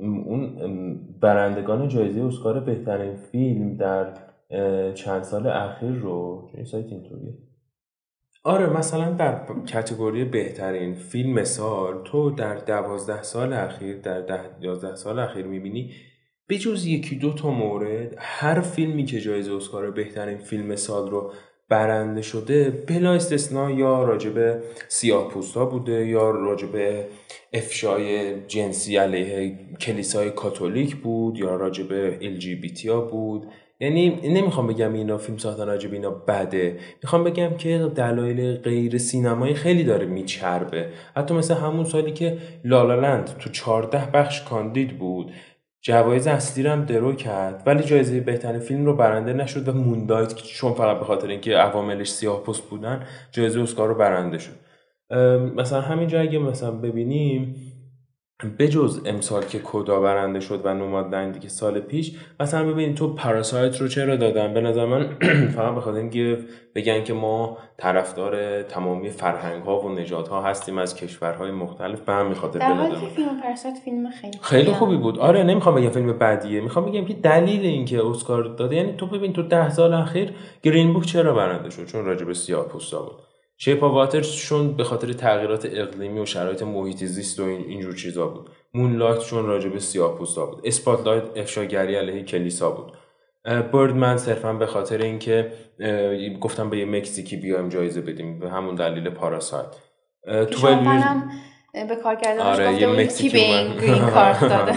اون برندگان جایزه اسکار بهترین فیلم در چند سال اخیر رو. این سایت اینطوریه. آره، مثلا در کتگوری بهترین فیلم سال تو در 11 سال اخیر میبینی به جز یکی دو تا مورد هر فیلمی که جایزه اسکار بهترین فیلم سال رو برنده شده بلا استثنا یا راجب سیاه‌پوستا بوده یا راجب افشای جنسی علیه کلیسای کاتولیک بود یا راجب الژی‌بی‌تی ها بود. یعنی نمیخوام بگم اینا فیلم ساختن راجب اینا بده، میخوام بگم که دلایل غیر سینمایی خیلی داره میچربه. حتی مثل همون سالی که لالالند تو 14 بخش کاندید بود، جوایز اصلی رو هم درو کرد ولی جایزه بهترین فیلم رو برنده نشد و موندایت که چون فقط به خاطر اینکه عواملش سیاه‌پوست بودن جایزه اسکار رو برنده شد. مثلا همینجا اگه مثلا ببینیم بجز امسال که کدا برنده شد و نومادلند که سال پیش، مثلا ببینید تو پاراسایت رو چرا دادن؟ به نظر من فقط بخاطر اینکه بگن که ما طرفدار تمامی فرهنگ ها و نژاد ها هستیم از کشورهای مختلف، به همین خاطر دادن. در حالی که فیلم پاراسایت فیلم خیلی خوبی بود. آره، نمیخوام بگم فیلم بدیه، میخوام بگم که دلیل اینکه اسکار داده، یعنی تو ببین تو 10 سال اخیر گرین بوک چرا برنده شد؟ چون راجب سیاه‌پوستا بود. شیپ آف واتر چون به خاطر تغییرات اقلیمی و شرایط محیط زیست و اینجور چیزا بود. مونلایت چون راجع به سیاه‌پوستا بود. اسپاتلایت افشاگری علیه کلیسا بود. بردمن صرفاً به خاطر اینکه گفتم به یه مکزیکی بیایم جایزه بدیم به همون دلیل پاراسایت. تو منم به کار کردنش گفتم یه مکزیکی گرین کارت داده.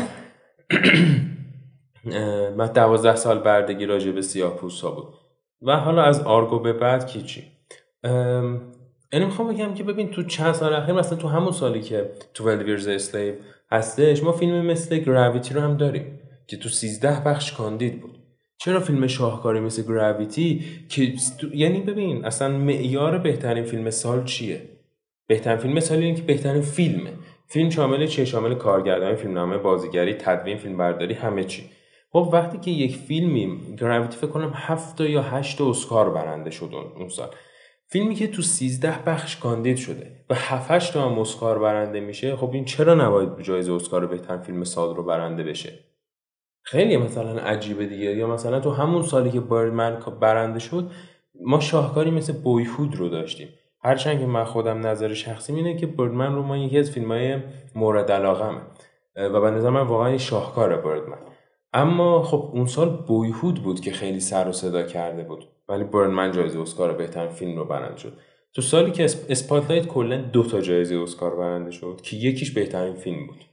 ما 12 سال بردگی راجع به سیاه‌پوستا بود. و حالا از آرگو به بعد کی چی؟ یعنی میخوام بگم که ببین تو چند سال اخیر، مثلا تو همون سالی که 12 Years a Slave هستش، ما فیلم مثل گراویتی رو هم داریم که تو 13 بخش کاندید بود. چرا فیلم شاهکاری مثل گراویتی که یعنی ببین اصلا معیار بهترین فیلم سال چیه؟ بهترین فیلم سال یعنی که بهترین فیلمه. فیلم شامل چیه؟ شامل کارگردانی، فیلمنامه، بازیگری، تدوین، فیلمبرداری، همه چی. خب وقتی که یک فیلمی گراویتی فکر کنم 7 یا 8 اسکار برنده شد اون سال، فیلمی که تو 13 بخش کاندید شده و 7-8 تا هم اسکار برنده میشه، خب این چرا نباید جایزه اسکار بهترین فیلم سال رو برنده بشه؟ خیلی مثلا عجیبه دیگه. یا مثلا تو همون سالی که بردمن برنده شد، ما شاهکاری مثل بویهود رو داشتیم. هرچند که من خودم نظر شخصی اینه که بردمن رو من یکی از فیلم‌های مورد علاقمه و به نظر من واقعا شاهکاره بردمن، اما خب اون سال بویهود بود که خیلی سر و صدا کرده بود ولی بردمن جایزه اسکار بهترین فیلم رو برنده شد. تو سالی که اسپاتلایت کلا 2 تا جایزه اسکار برنده شد که یکیش بهترین فیلم بود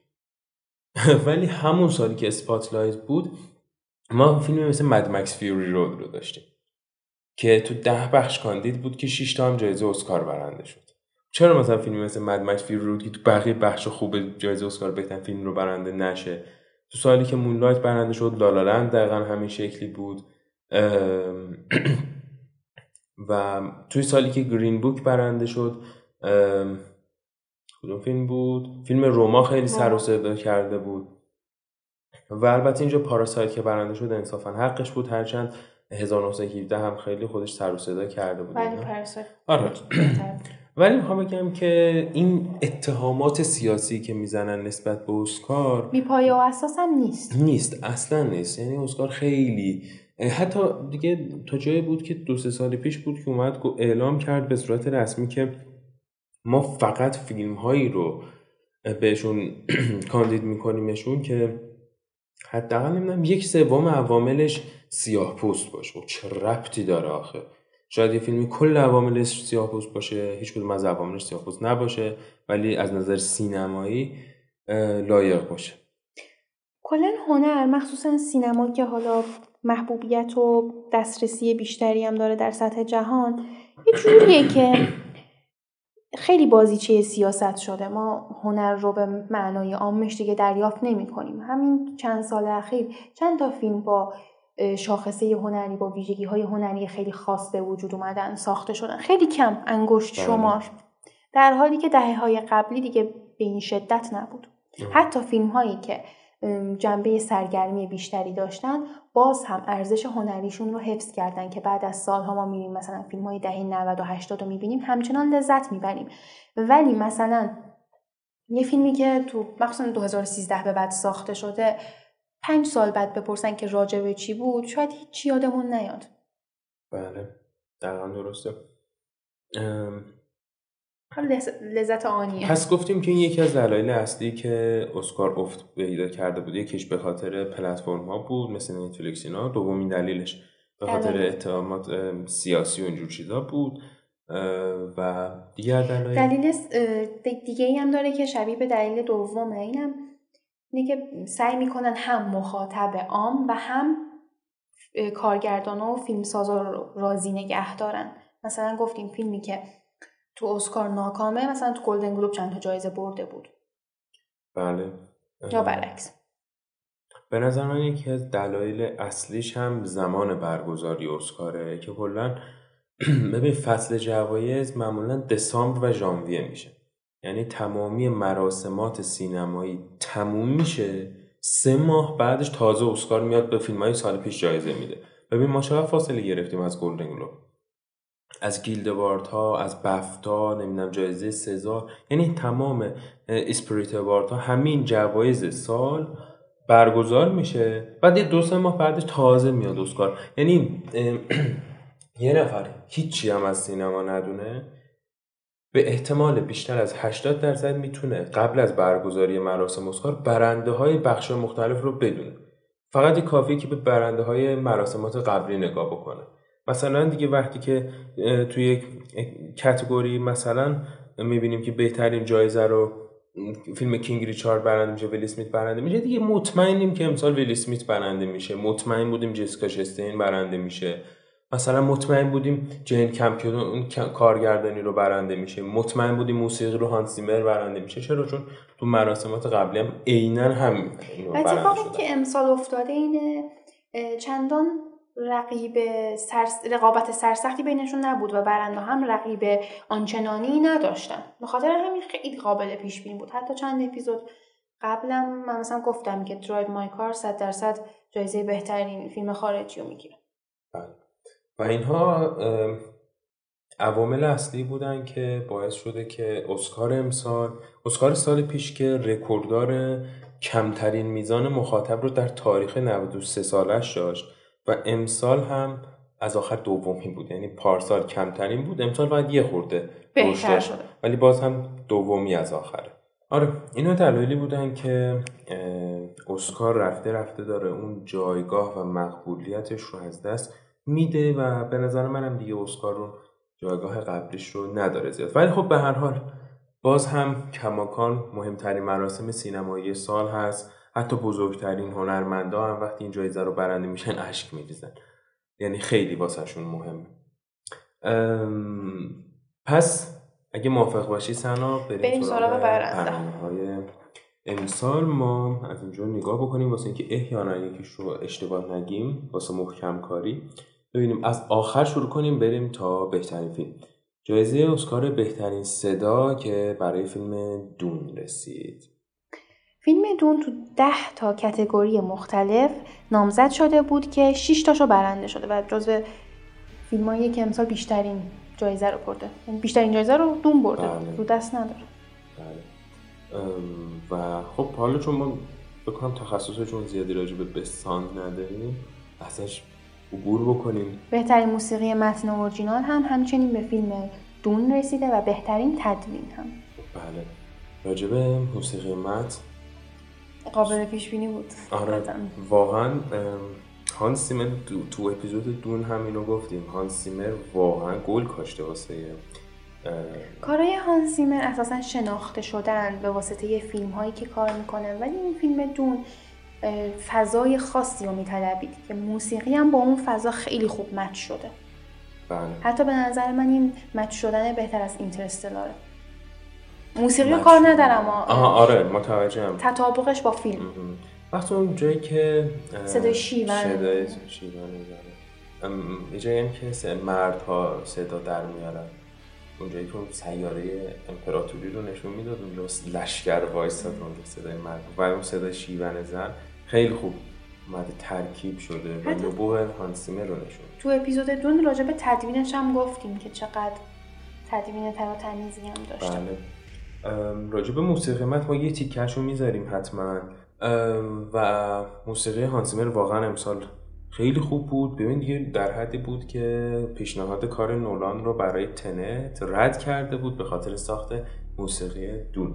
ولی همون سالی که اسپاتلایت بود ما فیلم مثل مد مکس فیوری رود رو داشتیم که تو 10 بخش کاندید بود که 6 تا هم جایزه اسکار برنده شد. چرا مثلا فیلمی مثل مد مکس فیوری رود که تو بقیه بخش خوب جایزه اسکار بهترین فیلم رو برنده نشه؟ تو سالی که مونلایت برنده شد، لالالند دقیقاً همین شکلی بود و توی سالی که گرین بوک برنده شد کدوم فیلم بود؟ فیلم روما خیلی سر و صدا کرده بود و البته اینجا پاراسایت که برنده شد انصافاً حقش بود، هرچند 1917 هم خیلی خودش سر و صدا کرده بود. آره ولی میخوام بگم که این اتهامات سیاسی که میزنن نسبت به اسکار بی پایه و اساس هم نیست، اصلا نیست. یعنی اسکار خیلی حتی دیگه تا جایی بود که 2-3 سال پیش بود که اومد اعلام کرد به صورت رسمی که ما فقط فیلم هایی رو بهشون کاندید میکنیمشون که حداقل نمیدونم 1/3 عواملش سیاه پوست باشه. چه ربطی داره آخه؟ شاید یه فیلمی کل عواملش سیاه‌پوست باشه، هیچ کدوم از عواملش سیاه‌پوست نباشه، ولی از نظر سینمایی لایق باشه. کلا هنر، مخصوصا سینما که حالا محبوبیت و دسترسی بیشتری هم داره در سطح جهان، یه جوریه که خیلی بازیچه سیاست شده. ما هنر رو به معنای عامش دیگه دریافت نمی‌کنیم. همین چند سال اخیر چند تا فیلم با شاخصه هنری، با ویژگی‌های هنری خیلی خاص به وجود اومدن، ساخته شدن، خیلی کم، انگشت شمار، در حالی که دهه‌های قبلی دیگه به این شدت نبود. حتی فیلم‌هایی که جنبه سرگرمی بیشتری داشتن باز هم ارزش هنریشون رو حفظ کردن که بعد از سال‌ها ما می‌بینیم مثلا فیلم‌های دهه 90 و 80 رو می‌بینیم همچنان لذت می‌بریم. ولی مثلا یه فیلمی که تو مخصوصاً 2013 به بعد ساخته شده 5 سال بعد بپرسن که راجع به چی بود، شاید هیچی یادمون نیاد. بله، دقیقاً درسته. لذت آنیه. پس گفتیم که این یکی از دلایل اصلی که اسکار افت پیدا کرده بود، یکیش به خاطر پلتفرم‌ها بود مثل نتفلیکس اینا، دومین دلیلش به خاطر اتهامات سیاسی و اینجور چیزا بود. و دیگر دلیل دیگه ای هم داره که شبیه به دلیل دومه، اینم اینکه سعی میکنن هم مخاطب عام و هم کارگردانا و فیلمسازا رو راضی نگه دارن. مثلا گفتیم فیلمی که تو اسکار ناکامه مثلا تو گلدن گلوب چند تا جایزه برده بود. بله. یا برعکس. به نظر من یکی از دلایل اصلیش هم زمان برگزاری اسکاره که کلا ببین فصل جوایز معمولا دسامبر و ژانویه میشه. یعنی تمامی مراسمات سینمایی تموم میشه، 3 ماه بعدش تازه اسکار میاد به فیلم‌های سال پیش جایزه میده. ببین ما چقدر فاصله گرفتیم از گلدن گلوب، از گیلدواردها، از بفتا، نمیدونم جایزه سزار، یعنی تمام اسپریت اواردها، همین جوایز سال برگزار میشه بعد 2-3 ماه بعدش تازه میاد اسکار. یعنی یه نفر هیچی هم از سینما ندونه به احتمال بیشتر از 80% میتونه قبل از برگزاری مراسم اسکار برنده های بخش مختلف رو بدونه. فقط کافیه که به برنده های مراسمات قبلی نگاه بکنه. مثلا دیگه وقتی که توی یک کاتگوری مثلا میبینیم که بهترین جایزه رو فیلم کینگ ریچارد برنده میشه، ویل اسمیت برنده میشه، دیگه مطمئنیم که امسال ویل اسمیت برنده میشه. مطمئن بودیم جسیکا شستین برنده میشه. مثلا مطمئن بودیم جین کمپیون کارگردانی رو برنده میشه، مطمئن بودیم موسیقی رو هانس زیمر برنده میشه. چرا؟ چون تو مراسمات قبلی هم عیناً هم اینو برنده شدن. اتفاقی که امسال افتاده اینه چندان رقابت سرسختی بینشون نبود و برنده هم رقیب آنچنانی نداشتن. به خاطر همین خیلی قابل پیش بینی بود. حتی چند اپیزود قبلم من مثلا گفتم که درایو مای کار 100% جایزه بهترین فیلم خارجی رو میگیره. و اینها عوامل اصلی بودن که باعث شده که اسکار امسال، اسکار سال پیش که رکورددار کمترین میزان مخاطب رو در تاریخ 93 سالش داشت و امسال هم از آخر دومی بود. یعنی پارسال کمترین بود، امسال باید یه خورده بهتر شده ولی باز هم دومی از آخره. آره، اینا دلایلی بودن که اسکار رفته رفته داره اون جایگاه و مقبولیتش رو از دست میده و به نظر منم دیگه اسکار رو جایگاه قبلیش رو نداره زیاد. ولی خب به هر حال باز هم کماکان مهمترین مراسم سینمایی سال هست. حتی بزرگترین هنرمندا هم وقتی این جایزه رو برنده میشن اشک میریزن، یعنی خیلی واسهشون مهمه. پس اگه موافق باشی سنا بریم سراغ برنده‌های امسال. ما از اینجا نگاه بکنیم واسه اینکه احیانا یکیش رو اشتباه نگیم واسه محکم کاری. ببینیم از آخر شروع کنیم بریم تا بهترین فیلم. جایزه اسکار بهترین صدا که برای فیلم دون رسید. فیلم دون تو 10 تا کتگوری مختلف نامزد شده بود که 6 تاشو برنده شده و جزو فیلمایی که امسال بیشترین جایزه رو برده، بیشترین جایزه رو دون برده. بله. رو دست نداره. بله. و خب حالا چون ما بکنم تخصص چون زیادی راجع به بستاند نداریم اصلاش عبور بکنیم. بهترین موسیقی متن اورجینال هم همچنین به فیلم دون رسیده و بهترین تدوین هم. بله. راجع به موسیقی متن قابل پیش بینی بود. آره واقعا هانس سیمر تو اپیزود دون هم اینو گفتیم، هانس سیمر واقعا گل کاشته واسه کارهای هانس سیمر اساسا شناخته شدن به واسطه فیلم هایی که کار میکنن، ولی این فیلم دون فضای خاصی رو میطلبید که موسیقی هم با اون فضا خیلی خوب مچ شده. بله. حتی به نظر من این مچ شدن بهتر از اینترستلاره. موسیقی رو کار ندارم آره متوجهم. تطابقش با فیلم. وقتی اون جایی که صدای شیون یه جایی هم که مردها صدا در میارن، اون جایی که اون سیاره امپراتوری رو نشون میداد، اون لشکر وایستاد اونجا صدای مرد و اون صدای شیون زن خیلی خوب اومده ترکیب شده و نبوه هانس سیمر رو نشون. تو اپیزود دون راجع به تدوینش هم گفتیم که چقدر تدوین تر و تمیزی هم داشت. بله. راجع به موسیقی ما یه تیکه‌شو میذاریم حتما. و موسیقی هانس سیمر واقعا امسال خیلی خوب بود. ببین دیگه در حدی بود که پیشنهاد کار نولان رو برای تنت رد کرده بود به خاطر ساخت موسیقی دون.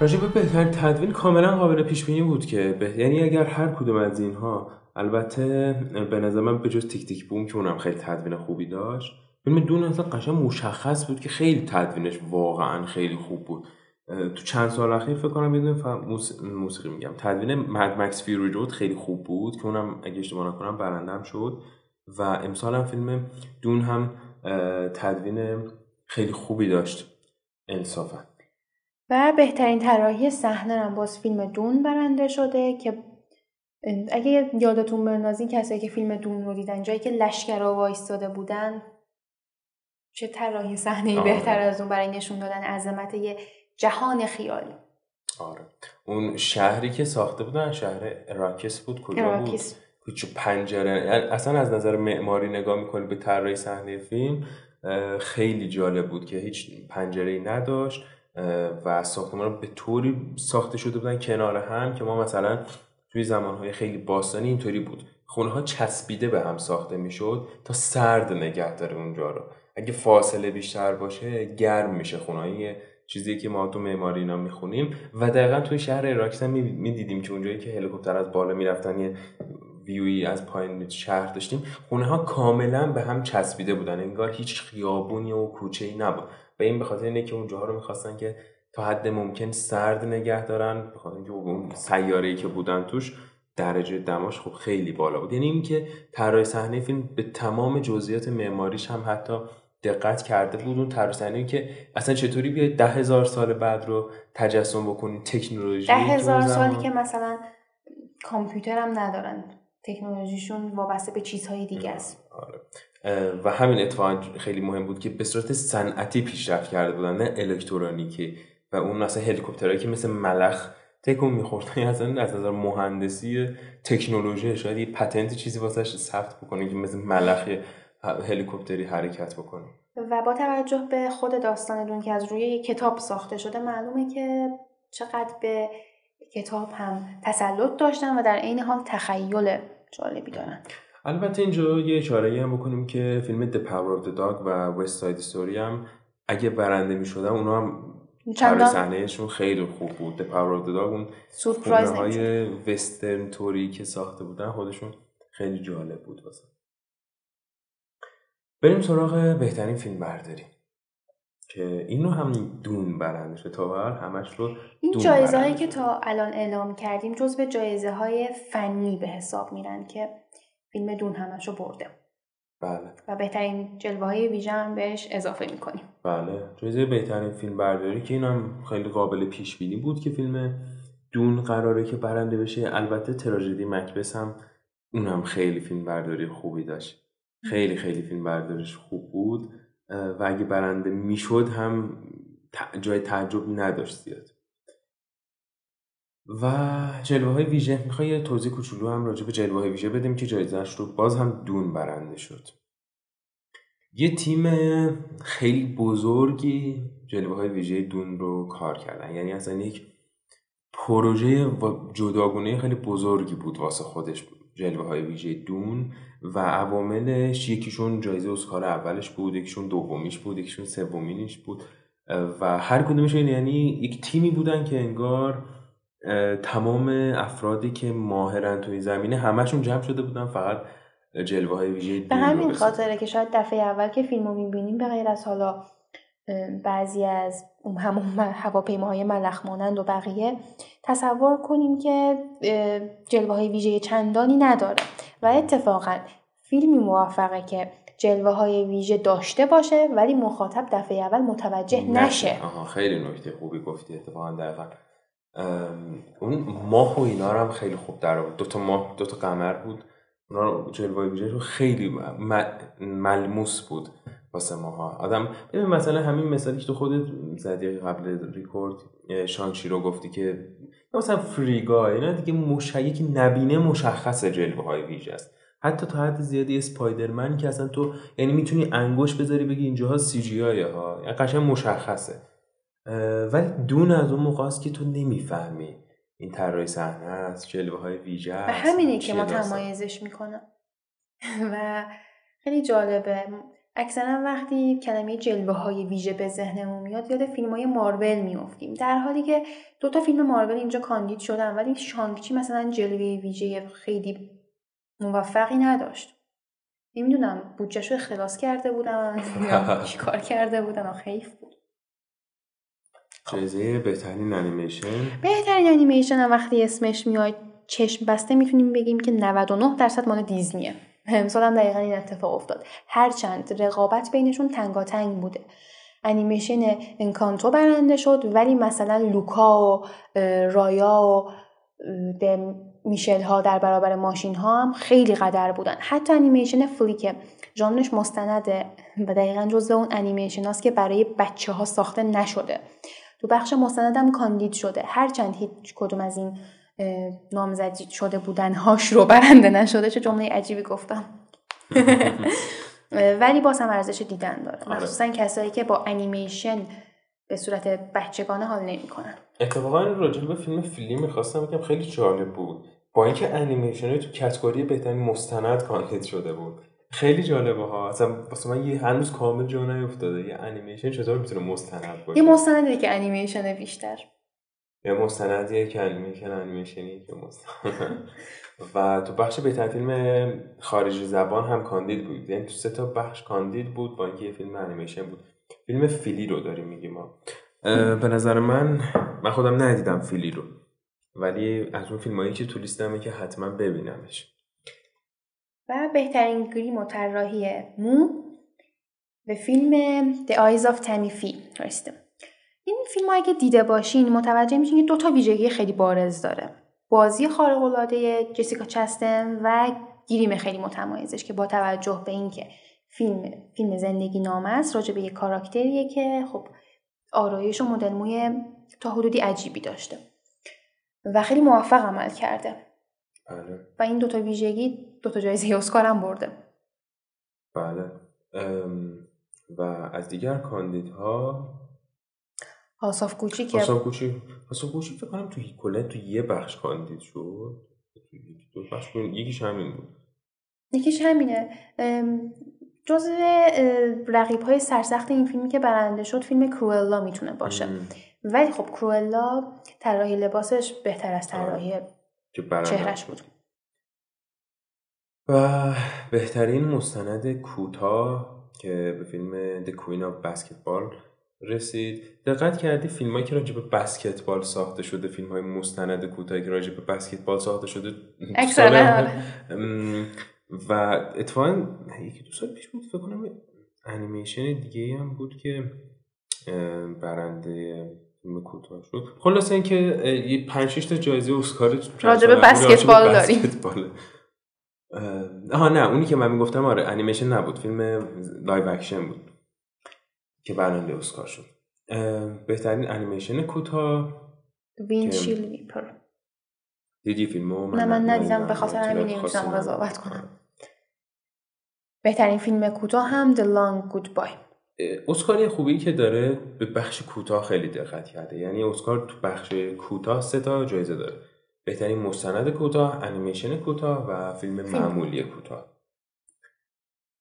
راجع به بهترین تدوین کاملا قابل پیش بینی بود که یعنی اگر هر کدوم از اینها، البته به نظر من به جز تیک تیک بوم که اونم خیلی تدوین خوبی داشت، فیلم دون اصلا قشنگ مشخص بود که خیلی تدوینش واقعا خیلی خوب بود. تو چند سال اخیر فکر کنم بدون موسیقی میگم تدوین مد مکس فیوری رود خیلی خوب بود که اونم اگه اشتباه نکنم برنده هم شد و امسال هم فیلم دون هم تدوین خیلی خوبی داشت انصافا. و بهترین طراحی صحنه هم باز فیلم دون برنده شده که اگه یادتون بندازین کسایی که فیلم دون رو دیدن، جایی که لشکرها وایستاده بودن چه طراحی صحنه‌ای بهتر از اون برای نشون دادن عظمت یه جهان خیالی. آره اون شهری که ساخته بودن شهر اراکس بود. کجا بود؟ کوچه پنجره. اصلا از نظر معماری نگاه می‌کنی به طراحی صحنه فیلم خیلی جالب بود که هیچ پنجره‌ای نداشت و ساختمان به طوری ساخته شده بودن کنار هم که ما مثلا توی زمانهای خیلی باستانی اینطوری بود خونه ها چسبیده به هم ساخته میشد تا سرد نگه داره اونجا رو، اگه فاصله بیشتر باشه گرم میشه خونه های چیزی که ما تو معماری اینا میخونیم. و دقیقا توی شهر اراکس هم میدیدیم که اونجایی که هلیکوپتر از بالا میرفتن یه ویوی از پایین شهر داشتیم، خونه ها کاملا به هم چسبیده بودن، انگار هیچ خیابونی و کوچه‌ای نبود و این به خاطر اینه که اونجاها رو می‌خواستن که تا حد ممکن سرد نگه دارن، به خاطر اینکه اون سیاره‌ای که بودن توش درجه دماش خب خیلی بالا بود. یعنی این که طراح صحنه فیلم به تمام جزئیات معماریش هم حتی دقت کرده بود، اون طراح صحنه که اصلا چطوری بیاید 10,000 سال بعد رو تجسم بکنید، تکنولوژی 10,000 سالی که مثلا کامپیوتر هم ندارن، تکنولوژیشون وابسته به چیزهای دیگه است. آره. و همین اتفاق خیلی مهم بود که به صورت صنعتی پیشرفت کرده بودن نه الکترونیکی و اون مثلا هلیکوپترهایی که مثل ملخ تکون می‌خورد. اصلا از نظر مهندسی تکنولوژی شاید یه پتنت چیزی واسش ثبت بکنه که مثل ملخ هلیکوپتری حرکت بکنه. و با توجه به خود داستانتون که از روی یک کتاب ساخته شده، معلومه که چقدر به کتاب هم تسلط داشتن و در عین حال تخیل جالبی دارن. البته اینجا یه اشاره‌ای هم بکنیم که فیلم The Power of the Dog و West Side Story هم اگه برنده می‌شدن اونا هم صحنه‌شون خیلی خوب بود. The Power of the Dog اون سورپرایزهای وسترن توری که ساخته بودن خودشون خیلی جالب بود واسه. بریم سراغ بهترین فیلم برداری که اینو هم دون برنده شد. تا همش رو این جایزه‌هایی که تا الان اعلام کردیم جزو جایزه‌های فنی به حساب میرن که فیلم دون همش رو برده. بله. و بهترین جلوه‌های ویژه هم بهش اضافه می‌کنیم. بله. جایزه بهترین فیلم برداری که اینم خیلی قابل پیش بینی بود که فیلم دون قراره که برنده بشه. البته تراژدی مکبث هم اونم خیلی فیلم برداری خوبی داشت. خیلی فیلم برداریش خوب بود و اگه برنده میشد هم جای تعجب نداشت زیاد. و جلوه‌های ویژه میخوای یه توضیح کوچولو هم راجع به جلوه‌های ویژه بدیم که جایزه‌اش رو باز هم دون برنده شد. یه تیم خیلی بزرگی جلوه‌های ویژه دون رو کار کردن، یعنی اصلا یک پروژه جداگونه خیلی بزرگی بود واسه خودش بود. جلوه‌های ویژه دون و عواملش، یکیشون جایزه اسکار اولش بود، یکیشون دومیش بود، یکیشون سومینش بود و هر کدومشون یعنی یک تیمی بودن که انگار تمام افرادی که ماهرن توی زمینه همشون جمع شده بودن فقط جلوه‌های ویژه دون. به همین خاطره که شاید دفعه اول که فیلمو می‌بینیم به غیر از حالا بعضی از همون هواپیماهای ملخ مانند و بقیه تصور کنیم که جلوه‌های ویژه چندانی نداره و اتفاقا فیلمی موفقه که جلوه‌های ویژه داشته باشه ولی مخاطب دفعه اول متوجه نشه. آها خیلی نکته خوبی گفتی. اتفاقا دقیقاً اون ماه و اینا رو هم خیلی خوب در آورد. دوتا ماه، دوتا قمر بود. اونا جلوه‌های ویژه رو خیلی ملموس بود واسه ماها. آدم ببین مثلا همین مثالی که تو خودت زدی قبل ریکورد شانچی رو گفتی که مثلا فریگا اینا دیگه مشکی نبینه مشخص جلوه‌های ویژه است. حتی تا حد زیادی اسپایدرمن که اصلا تو یعنی میتونی انگوش بذاری بگی اینجاها سی جی آی ها، یعنی قشنگ مشخصه. ولی دون از اون موقع است که تو نمیفهمی این طراحی صحنه است، جلوه‌های ویژه است. و همینه که ما تمایزش میکنه و خیلی جالبه. اکثرا وقتی کلمه جلوه‌های ویژه به ذهنمون میاد یاد فیلم‌های مارول میافتیم، در حالی که دوتا فیلم مارول اینجا کاندید شدن ولی شانگچی مثلا جلوه ویژه خیلی موفقی نداشت. نمیدونم بودجه‌شو اختلاس کرده بودن یا چیکار کرده بودن، حیف بود. جایزه بهترین انیمیشن. بهترین انیمیشن هم وقتی اسمش میاد چشم بسته میتونیم بگیم که 99% مال دیزنیه. امسال هم دقیقا این اتفاق افتاد، هرچند رقابت بینشون تنگاتنگ بوده. انیمیشن انکانتو برنده شد ولی مثلا لوکا و رایا و میشل ها در برابر ماشین ها هم خیلی قدر بودن. حتی انیمیشن فلیک ژانرش مستنده و دقیقا جزو اون انیمیشن هاست که برای بچه ها ساخته نشده، تو بخش مستند هم کاندید شده، هرچند هیچ کدوم از این نامزد شده بودن هاش رو برنده نشده. چه جمله عجیبی گفتم. ولی باز هم ارزش دیدن داره، مخصوصا کسایی که با انیمیشن به صورت بچگانه حال نمی‌کنن. اتفاقا راجع به فیلم می‌خواستم بگم خیلی جالب بود، با اینکه انیمیشن تو کاتگوری بهترین مستند کاندید شده بود. خیلی جالبه ها. اصلا واسه من یه هنوز کامل جا نیافتاده یه انیمیشن چطور میتونه مستند باشه. یه مستندی که انیمیشن بیشتر یه مستندیه که انیمیشنی که مستند. و تو بخش بهترین فیلم خارجی زبان هم کاندید بود، یعنی تو 3 بخش کاندید بود با اینکه یه فیلم انیمیشن بود. فیلم فیلی رو داریم میگیم ما. به نظر من خودم ندیدم فیلی رو، ولی از اون فیلمایی که تو لیستمه که حتما ببینمش. و بهترین گریم و طراحی مو به فیلم The Eyes of Tammy Faye رسیده. این فیلم هایی که دیده باشین متوجه میشین که 2 ویژگی خیلی بارز داره، بازی خارق‌العاده جسیکا چستن و گریم خیلی متمایزش که با توجه به اینکه فیلم زندگی نامه است، راجع به یک کاراکتریه که خب آرایش و مدل موی تا حدودی عجیبی داشته و خیلی موفق عمل کرده. بله. و این دوتا ویژگی دوتا جایزه اسکار هم برده. بله. و از دیگر کاندیدها آصاف کوچی که آصاف کوچی فکر کنم توی کلا تو یه بخش کاندید شد. دو بخش بود. یکیش همین بود. یکیش همینه. جزو رقیب‌های سرسخت این فیلمی که برنده شد فیلم کروئلا میتونه باشه. ولی خب کروئلا طراحی لباسش بهتر از طراحی چهرهش بود. و بهترین مستند کوتاه که به فیلم The Queen of Basketball رسید. دقت کردی فیلمایی که راجع به بسکتبال ساخته شده، فیلم‌های مستند کوتاهی که راجع به بسکتبال ساخته شده اکثرا و اتفاقاً یکی دو سال پیش بود فکر کنم انیمیشن دیگه هم بود که برنده فیلم کوتاه شد. خلاصه این که یه 5-6 تا جایزه اسکار راجع به بسکتبال داریم. آها نه اونی که من میگفتم آره انیمیشن نبود، فیلم لایو اکشن بود که برنده اسکار شد. بهترین انیمیشن کوتاه وینچیل ویپر. دیدی فیلمو؟ من ندیدم، به خاطر همین نمیتونم قضاوت کنم. بهترین فیلم کوتاه هم The Long Goodbye. اسکار خوبی که داره به بخش کوتاه خیلی دقت کرده، یعنی اسکار تو بخش کوتاه 3 تا جایزه داره: بهترین مستند کوتاه، انیمیشن کوتاه و فیلم معمولی کوتاه.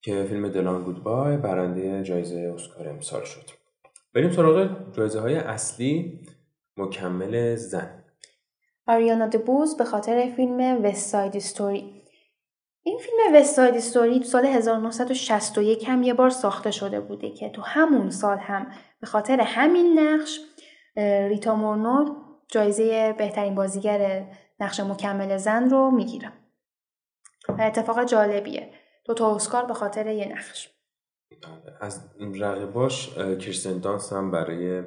که فیلم The Long Goodbye برنده جایزه اسکار امسال شد. بریم سراغ جایزه‌های اصلی. مکمل زن آریانا دبوز به خاطر فیلم وست ساید استوری. این فیلم وست ساید استوری سال 1961 هم یه بار ساخته شده بوده که تو همون سال هم به خاطر همین نقش ریتا مورنو جایزه بهترین بازیگر نقش مکمل زن رو میگیره. اتفاق جالبیه، دوتا اسکار به خاطر یه نقش. از رقیباش کریستین دانست هم برای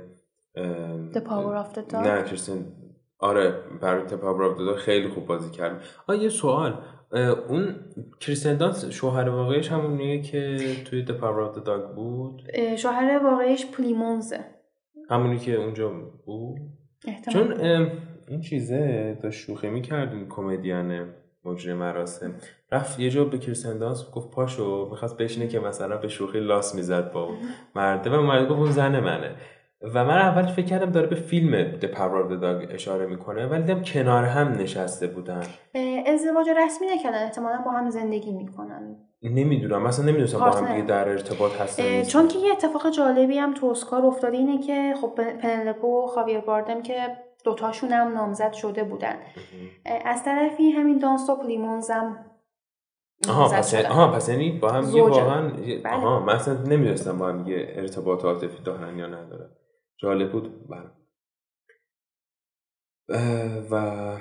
The Power of the Dog نه کریستین آره برای The Power of the Dog خیلی خوب بازی کرد. یه سوال، اون کریستین دانست شوهر واقعیش همونیه که توی The Power of the Dog بود؟ شوهر واقعیش پلیمونزه، همونی که اونجا بود احتمال. چون این چیزه تا شوخی میکردیم کمدیانه مجری مراسم رفت یه جا به کریستین دانست گفت پاشو، میخواست بشینه که مثلا به شوخی لاس میزد با مرده و مرد گفت اون زن منه و من اول فکر کردم داره به فیلم The Power of the Dog اشاره میکنه ولی دیدم کنار هم نشسته بودن. ازدواج رسمی نکردن، احتمالاً با هم زندگی میکنن. نمیدونم، مثلا نمیدونم با هم دیگه در ارتباط هستن. چون که یه اتفاق جالبی هم تو اسکار افتاده اینه که خب پنلوپ و خاویر باردم که دوتاشون هم نامزد شده بودن. از طرفی همین دانس و پلیمونز هم پس یعنی با هم دیگه واقعا آها من اصلا نمیدونستم با هم دیگه ارتباط عاطفی دارن یا ندارن. جالب بود برام. و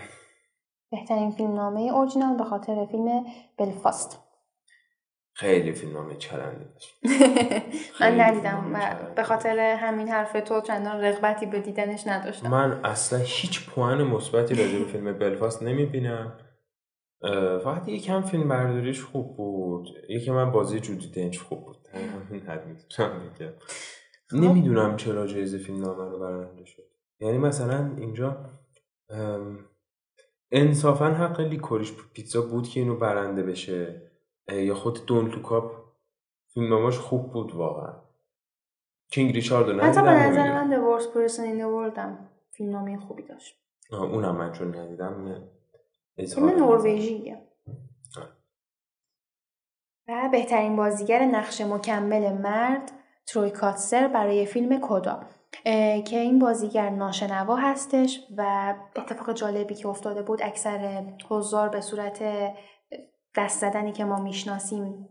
بهترین فیلمنامه اورجینال به خاطر فیلم بلفاست. خیلی فیلمنامه چرنده بود. من ندیدم و به خاطر همین حرف تو چندان رغبتی به دیدنش نداشتم. من اصلا هیچ پوان مثبتی راجع به فیلم بلفاست نمیبینم. فقط یکم فیلم برداریش خوب بود، یکی من بازی جودی دنچ خوب بود. همین حد میتونم بگم. نمیدونم چرا جایزه فیلمنامه رو برنده شد. یعنی مثلا اینجا انصافاً حق لیکوریش پیتزا بود که اینو برنده بشه، یا خود دون لوکاپ فیلمنامه‌اش خوب بود واقعا. کینگ ریچارد نه حتی به نظر من The Worst Person in the World هم فیلمنامه خوبی داشت. اونم من چون ندیدم نه فیلم نروژیه. و بهترین بازیگر نقش مکمل مرد تروی کاتسر برای فیلم کودا که این بازیگر ناشنوا هستش و اتفاق جالبی که افتاده بود اکثر حضار به صورت دست زدنی که ما میشناسیم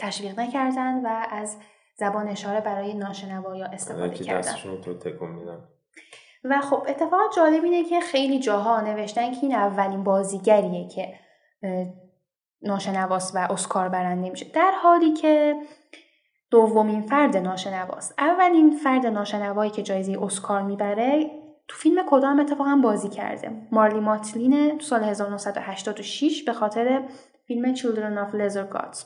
تشویق نکردن و از زبان اشاره برای ناشنوا یا استفاده کردن. دستشون تو تکون میدن. و خب اتفاق جالب اینه که خیلی جاها نوشتن که این اولین بازیگریه که ناشنواست و اسکار برنده میشه، در حالی که دومین فرد ناشنواست. اولین فرد ناشنوایی که جایزه اسکار میبره تو فیلم کدام اتفاقا بازی کرده، مارلی ماتلینه تو سال 1986 به خاطر فیلم Children of Lesser Gods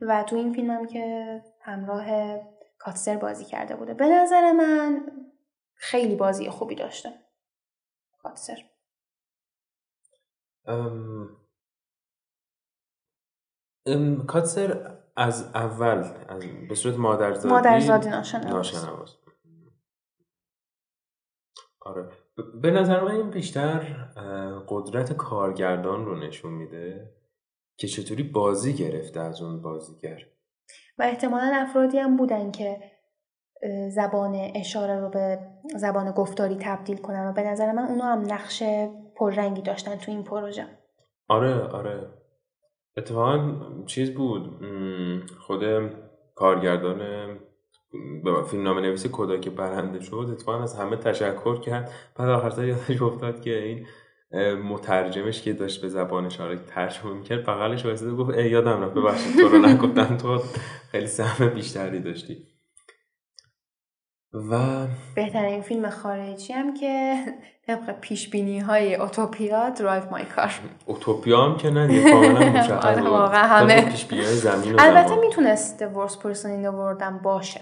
و تو این فیلم هم که همراه کاتسر بازی کرده بوده. به نظر من خیلی بازی خوبی داشته. کانسر؟ کانسر از اول به صورت مادرزادی ناشناس بود. آره، به نظر من این بیشتر قدرت کارگردان رو نشون میده که چطوری بازی گرفته از اون بازیگر. و احتمالاً افرادی هم بودن که زبان اشاره رو به زبان گفتاری تبدیل کنن و به نظر من اونا هم نقش پررنگی داشتن تو این پروژه. آره اتفاقاً چیز بود، خود کارگردان فیلمنامه نویس کدا که برنده شد اتفاقاً از همه تشکر کرد، بعد آخر سر یادش افتاد که این مترجمش که داشت به زبان اشاره ترجمه میکرد بغلش واسه گفت ای یادم رفت ببخشید تو رو نگفتم، تو خیلی سهم بیشتری داشتی. و بهترین فیلم خارجی هم که طبق پیشبینی‌های اوتوپیا، درایو مای کار. اوتوپیا هم که نه، یه کاملا مشخص بود. واقعا همه پیشبینی‌های زمین. البته میتونست ورس پرسونین آوردن باشه.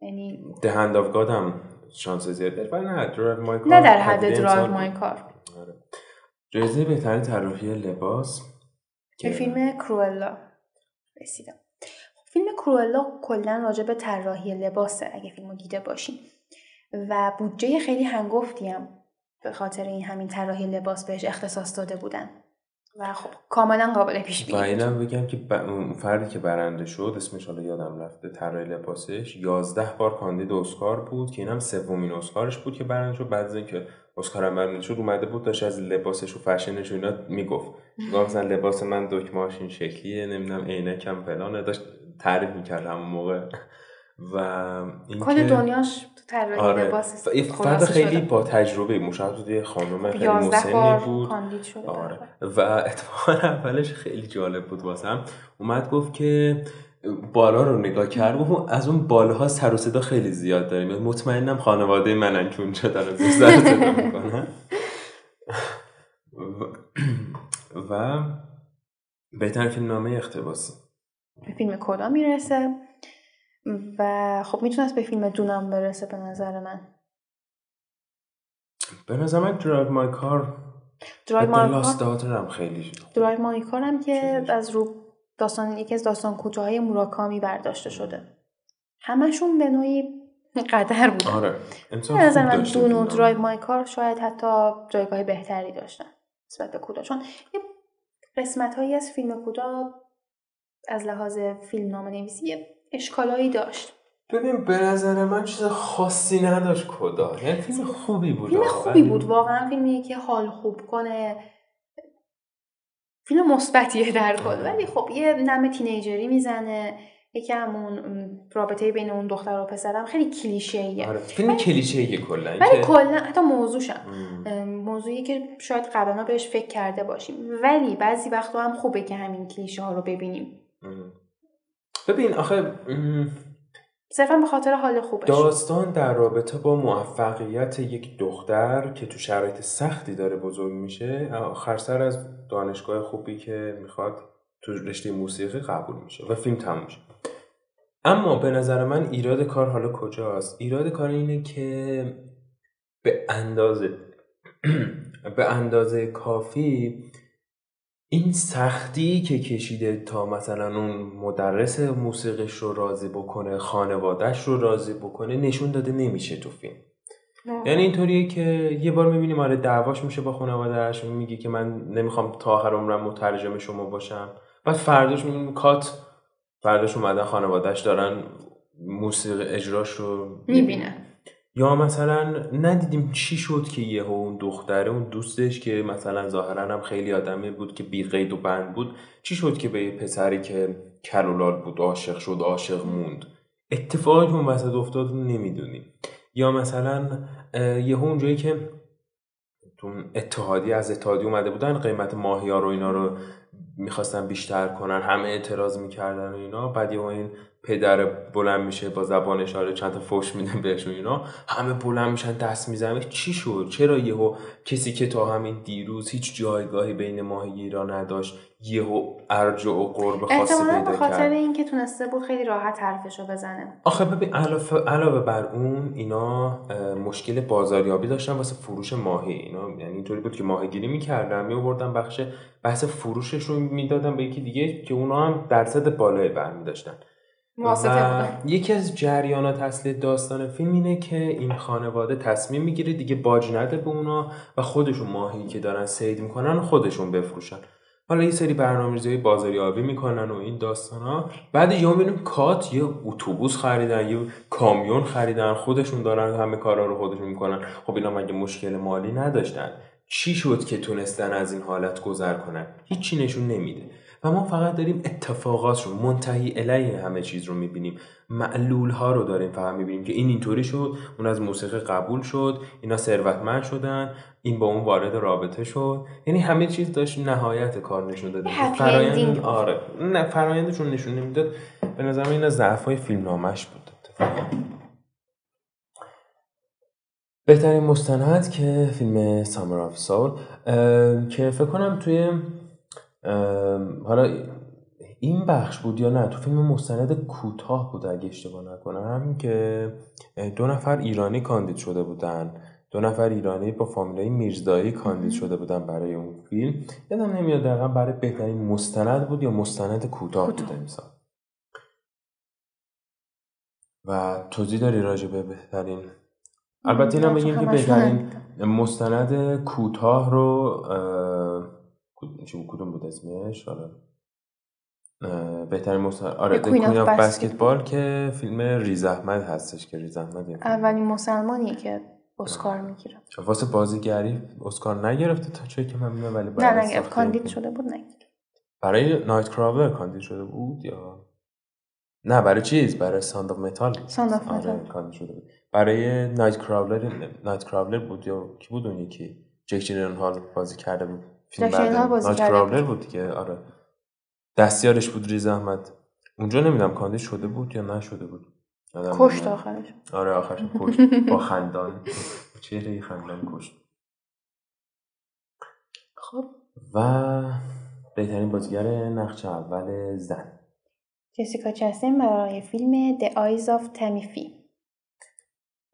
یعنی ده هند آف گاد هم شانس زیاد داشت، ولی نه درایو مای کار. نه در حد درایو مای کار. جایزه بهترین طراحی لباس به فیلم کروئلا رسیدم. فیلم کروئلا کلاً راجع به طراحی لباسه اگه فیلمو دیده باشین، و بودجه خیلی هنگفتی هم به خاطر این همین طراحی لباس بهش اختصاص داده بودن و خب کاملاً قابل پیش بینی. و اینم بگم که فردی که برنده شد اسمش الان یادم رفته، طراح لباسش 11 بار کاندید اسکار بود که اینم سومین اسکارش بود که برنده شد. بعد از اینکه اسکار برنده شد اومده بود داشت از لباسش و فشنش و اینا میگفت، مثلا لباس من دکمه‌اش این شکلیه، نمیدونم عینکم فلانه، داشت تعریف میکرد همون موقع و این کل دنیاش تو طراحی لباس. آره، فرد خیلی با تجربه، مشاهده یه خانم خیلی مسنی بود. آره، و اتفاقا اولش خیلی جالب بود واسم، اومد گفت که بالا رو نگاه کرد، گفت از اون بالاها سر و صدا خیلی زیاد داریم، مطمئنم خانواده منن که اونجا دارن سر و صدا میکنن. و بهترین فیلمنامه اقتباسی به فیلم کدا میرسه و خب میتونست به فیلم دونم برسه. به نظر من درایو مای کار، درایو مای کار هم که از رو داستان، یکی از داستان کوتاهای موراکامی برداشته شده، همشون به نوعی قدر بودن. آره، به نظر من دون و درایو مای کار شاید حتی جایگاه بهتری داشتن نسبت به کودا، چون یه قسمت هایی از فیلم کودا از لحاظ فیلم نامه نویسی اشکالایی داشت. ببین به نظر من چیز خاصی نداشت کدا، یعنی فیلم خوبی بود. فیلم خوبی بود واقعا، فیلمیه که حال خوب کنه، فیلم مثبتیه در کل. ولی خب یه نم تینیجری میزنه، یکی همون رابطه بین اون دختر و پسرم خیلی کلیشه‌ایه. آره، فیلم کلیشه‌ایه کلا، ولی کلا حتی موضوعش هم موضوعی که شاید قبلا بهش فکر کرده باشیم، ولی بعضی وقتا هم خوبه که همین کلیشه ها رو ببینیم. ببین آخه صرفا به خاطر حال خوبش، داستان در رابطه با موفقیت یک دختر که تو شرایط سختی داره بزرگ میشه، آخر سر از دانشگاه خوبی که میخواد تو رشته موسیقی قبول میشه و فیلم تموم میشه. اما به نظر من ایراد کار حالا کجاست؟ ایراد کار اینه که به اندازه کافی این سختی که کشیده تا مثلا اون مدرس موسیقیش رو راضی بکنه، خانوادهش رو راضی بکنه، نشون داده نمیشه تو فیلم. یعنی اینطوریه که یه بار میبینیم آره دعواش میشه با خانوادهش، میگه که من نمیخوام تا آخر عمرم مترجم شما باشم، بعد فرداش میبینیم کات، فرداش اومدن خانوادهش دارن موسیقی اجراش رو میبینن. یا مثلا ندیدیم چی شد که یهو اون دختره، اون دوستش که مثلا ظاهرا هم خیلی آدمی بود که بی قید و بند بود، چی شد که به یه پسری که کلولال بود عاشق شد، عاشق موند. اتفاقی که اون وسط افتاد رو نمیدونیم. یا مثلا یهو اونجایی که تو اتحادیه، از اتحادیه اومده بودن قیمت ماهیار و اینا رو میخواستن بیشتر کنن، همه اعتراض میکردن و اینا، بعد یهو این پدر بلند میشه با زبان اشاره چند تا فوش میدن بهشون، اینا همه بلند میشن دست میزنن چی شد، چرا یهو کسی که تا همین دیروز هیچ جایگاهی بین ماهی ایران نداشت یهو ارجع و قرب خاصی پیدا کرد؟ احتمالاً به خاطر اینکه تونسته بود خیلی راحت حرفشو بزنه. آخه ببین علاوه بر اون اینا مشکل بازاریابی داشتن واسه فروش ماهی، اینا یعنی اینطوری بود که ماهیگیری میکردن میآوردن بحث فروششون میدادن به یکی دیگه که اونا هم درصد بالایی برمی‌داشتن. یکی از جریانات اصلی داستان فیلم اینه که این خانواده تصمیم میگیره دیگه باج نده به اونا و خودشون ماهی که دارن صید میکنن خودشون بفروشن. حالا یه سری برنامه‌ریزی بازاریابی میکنن و این داستانا، بعد یهو میبینیم کات یه اتوبوس خریدن، یه کامیون خریدن، خودشون دارن همه کارا رو خودشون میکنن. خب اینا مگه مشکل مالی نداشتن؟ چی شد که تونستن از این حالت گذر کنن؟ هیچی نشون نمیده و ما فقط داریم اتفاقات رو منتهی الیه همه چیز رو میبینیم، معلول ها رو داریم فقط میبینیم که این اینطوری شد، اون از موسیقی قبول شد، اینا ثروتمند شدن، این با اون وارد رابطه شد، یعنی همه چیز داشت نهایت کار نشون داده. فرآیند آره نه فرآیندشون نشون نمیداد. به نظرم این از ضعف‌های فیلمنامه‌اش بود. بهترین مستند که فیلم سامر آف سول که فکر کنم توی حالا این بخش بود یا نه تو فیلم مستند کوتاه بود اگه اشتباه نکنم که 2 نفر ایرانی کاندید شده بودن، 2 نفر ایرانی با فامیلای میرزایی کاندید شده بودن برای اون فیلم. یادم نمیاد دقیقا برای بهترین مستند بود یا مستند کوتاه بود امسال. و توضیح داری راجع به بهترین؟ البته اینم بگیم که بهترین مستند کوتاه رو کدوم بود اسمش؟ آره بهترین مستند آره کوین آف بسکتبال که فیلم ریز احمد هستش که ریز احمد اولین مسلمانیه که اسکار میگیره. واسه بازیگری اسکار نگرفته تا چه که من میدونم، ولی برای نگرفت کاندید شده بود نگرفت. برای نایت کراولر کاندید شده بود یا نه برای چیز برای ساند آف متال کاندید شده بود. برای نایت کراولر بود یا کی بود اون یکی جک جیلنهال بازی کرده بود فیلم بعد نایت کراولر بود دیگه. آره دستیارش بود ریز احمد. اونجا نمیدونم کاندید شده بود یا نشده بود. کشت آخرش. آره آخرش کشت با خندان چهره خندان کشت. خب و بهترین بازیگر نقش اول زن جسیکا چستین برای فیلم The Eyes of Tammy Faye.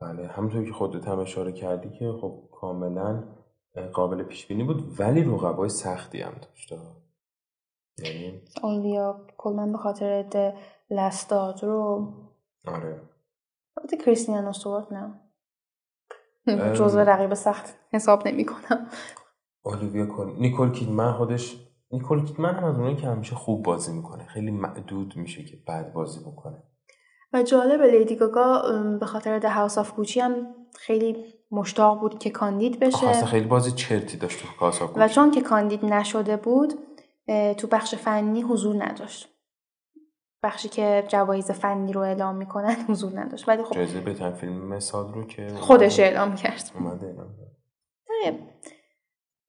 بله همونطور که خودت هم اشاره کردی که خب کاملا قابل پیش بینی بود ولی رقبای سختی هم داشت. یعنی اولیا کلا به خاطر لستاد رو آره. البته کریستیان استوارت نه. جزو رقیب سخت حساب نمی‌کنم. اولیویا کن نیکول کیدمن هم از اونایی که همیشه خوب بازی میکنه، خیلی معدود میشه که بد بازی بکنه. و جالب لیدی گاگا به خاطر ده هاوس آف گوچی هم خیلی مشتاق بود که کاندید بشه. اصلا خیلی بازی چرتی داشت تو هاوس آف گوچی. و چون که کاندید نشده بود تو بخش فنی حضور نداشت. بخشی که جوایز فنی رو اعلام میکنن حضور نداشت. ولی خب جایزه بهترین فیلم مثال رو که خودش اعلام کرد. اومده.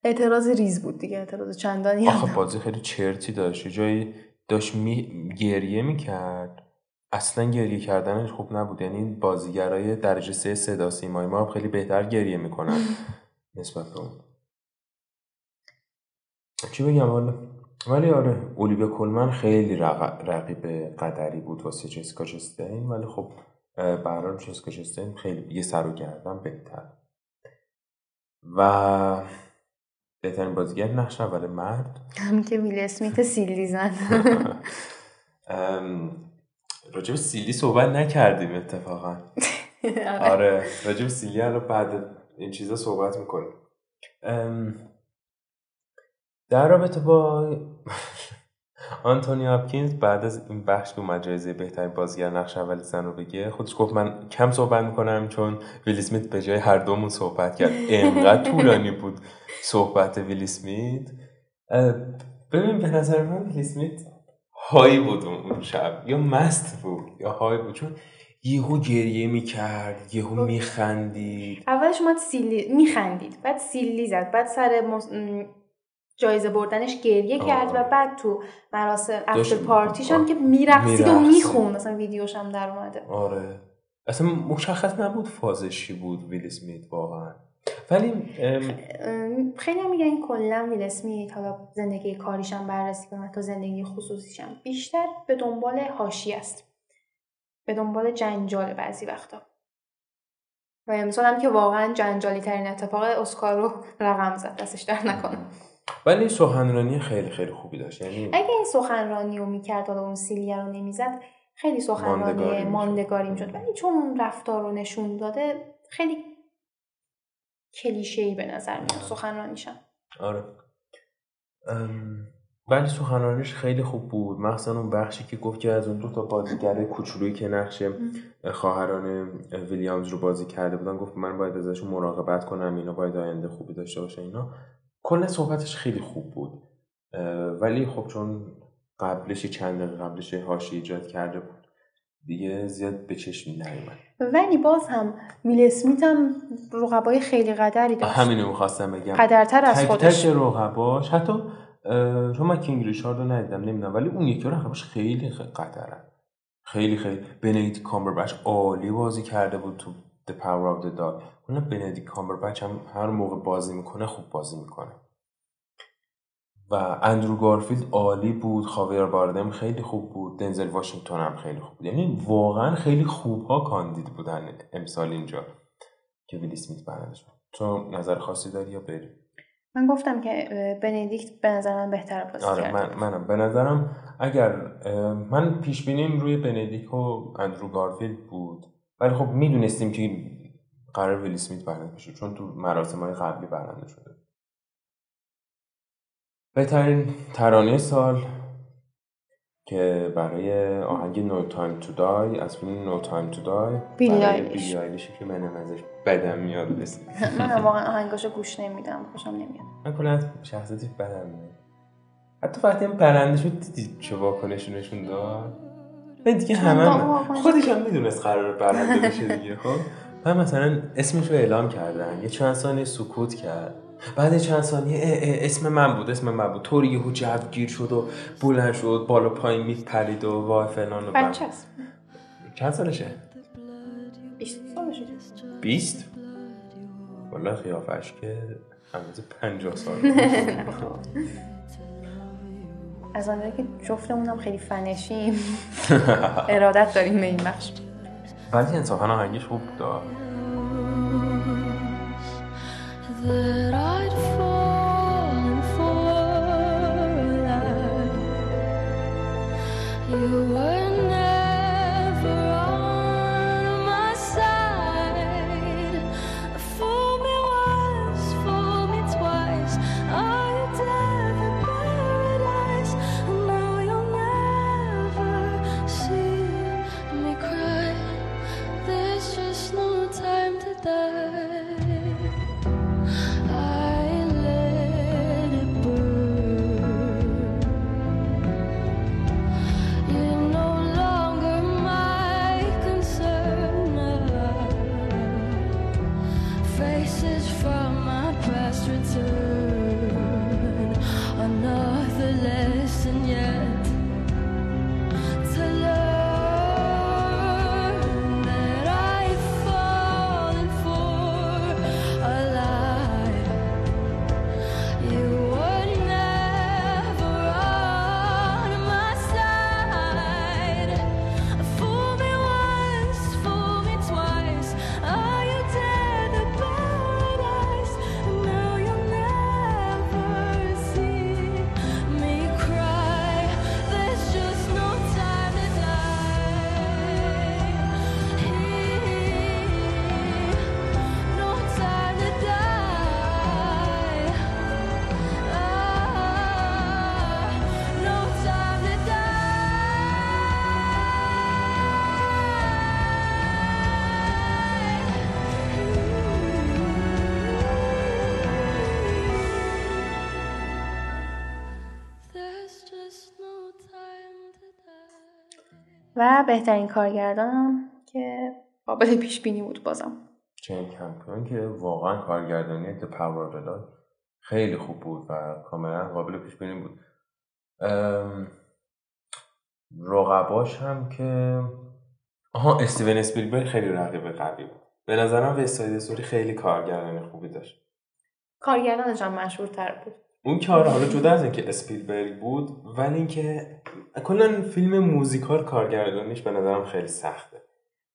اعتراض ریز بود دیگه، اعتراض چندانی. آخه بازی خیلی چرتی داشت. جایی داشت گریه میکرد. اصلا گریه کردنش خوب نبود. یعنی بازیگرای درجه 3 صدا سیمای ما هم خیلی بهتر گریه میکنن نسبت به اون. چی بگم والا؟ ولی آره اولیویا کولمن خیلی رقیب قدری بود واسه جسیکا چستین ولی خب برای جسیکا چستین خیلی یه سر و گردن بهتر. و بهترین بازیگر نقش اول مرد هم که ویل اسمیت سیلی زن. راجع به سیلی صحبت نکردیم اتفاقا. آره راجع به سیلی رو بعد این چیزا صحبت میکنیم. در رابطه با آنتونی هاپکینز بعد از این بخش که اومد جایزه بهترین بازیگر نقش اول زن رو بگه خودش گفت من کم صحبت میکنم چون ویل اسمیت به جای هر دومون صحبت کرد. اینقدر طولانی بود صحبت ویل اسمیت. ببین به نظر من ویل اسمیت های بود اون شب، یا مست بود یا های بود چون یهو گریه میکرد یهو میخندید. اولش اومد سیلی میخندید بعد سیلی زد بعد سر جایزه بردنش گریه کرد و بعد تو مراسم افتر پارتیش هم که میرقصید و میخوند، اصلا ویدیوش هم در اومده. آره اصلا مشخص نبود فازشی بود ویل اسمیت واقعا. ولی خیلی هم میگن کلا ویل اسمیت، حالا زندگی کاریش هم بررسی کنه تا زندگی خصوصیش هم، بیشتر به دنبال حاشیه است، به دنبال جنجال بعضی وقتا. و امسال هم که واقعا جنجالی ترین اتفاق اسکار رو رقم زد، دستش در نکنه. ولی سخنرانی خیلی خیلی خوبی داشت، یعنی اگه این سخنرانی رو میکرد و اون سیلیه رو نمیزد خیلی سخنرانی ماندگاری میشد، ولی چون اون رفتار رو نشون داده خیلی کلیشه‌ای به نظر میاد سخنرانیشم. آره ولی سخنرانیش خیلی خوب بود، مخصوصا اون بخشی که گفت که از اون دو تا بازیگر کوچولویی که نقش خواهران ویلیامز رو بازی کرده بودن، گفت من باید ازشون مراقبت کنم، اینا باید آینده خوبی داشته باشه. اینا کل صحبتش خیلی خوب بود، ولی خب چون قبلش چند دقیقه قبلش حاشیه ایجاد کرده بود دیگه زیاد به چشم نیومد. ولی باز هم ویل اسمیت هم رقبای خیلی قدری داشت، همینو می‌خواستم بگم، قدرتر از خودش رقباش. حتی چون من کینگ ریچارد رو ندیدم نمیدونم، ولی اون یکی رقباش خیلی قدره، خیلی خیلی. بنیدیکت کامبربچ عالی بازی کرده بود تو The Power of the Dog. اون بنیدیکت کامبربچ هم هر موقع بازی میکنه خوب بازی میکنه. و اندرو گارفیلد عالی بود، خاویر باردم خیلی خوب بود، دنزل واشنگتن هم خیلی خوب بود. یعنی واقعا خیلی خوبها کاندید بودن امسال اینجا که ویل اسمیت برنده شد. تو نظر خاصی داری یا بری؟ من گفتم که بنیدیکت به نظرم بهتر بازی کرد. آره منم به نظرم، اگر من پیش بینیم روی بنیدیکت و اندرو گارفیلد بود، ولی خب میدونستیم که قرار ویل اسمیت برنده شد چون تو مراسم‌های قبلی برنده شده. بهترین ترانه سال که برای آهنگ No Time To Die از فیلم No Time To Die بیلی آیلیش که منم ازش بدم میاد. من واقعا آهنگاشو گوش نمیدم، خوشم نمیاد. من کلا از شخصیتش بدم میاد، حتی وقتی هم برنده شد دیدی چه واکنشی نشون داد. من دیگه همه خودش هم میدونست قرار برنده بشه دیگه. خب من مثلا اسمش رو اعلام کردن، یه چند ثانیه سکوت کرد، بعد چند ثانیه اسم من بود طوری یهو جوگیر شد و بلند شد بالا پایین میپرید و وای فلان و بعد. بچه‌ست چند سالشه؟ 20 سالشه. 20؟ والله قیافش که اندازه 50 سال. از آنجایی که جفتمون هم خیلی فنشیم ارادت داریم به این بخش، ولی انصافا آهنگش خوب دار. That I'd fallen for that you were never on my side. Fool me once, fool me twice. I'd death in paradise, and now you'll never see me cry. There's just no time to die. و بهترین کارگردانم که قابل پیش بینی بود بازم. چین کمپیون که واقعا کارگردانی The Power of the Dog خیلی خوب بود و کاملا قابل پیش بینی بود. رقباش هم که استیون اسپیلبرگ خیلی رقیب قوی بود. به نظرم وست ساید استوری خیلی کارگردانی خوبی داشت. کارگردانش هم مشهورتر بود. اون کار حالا جدا از اینکه اسپیلبرگ بود، ولی اینکه کلا فیلم موزیکال کارگردانیش به نظرم خیلی سخته.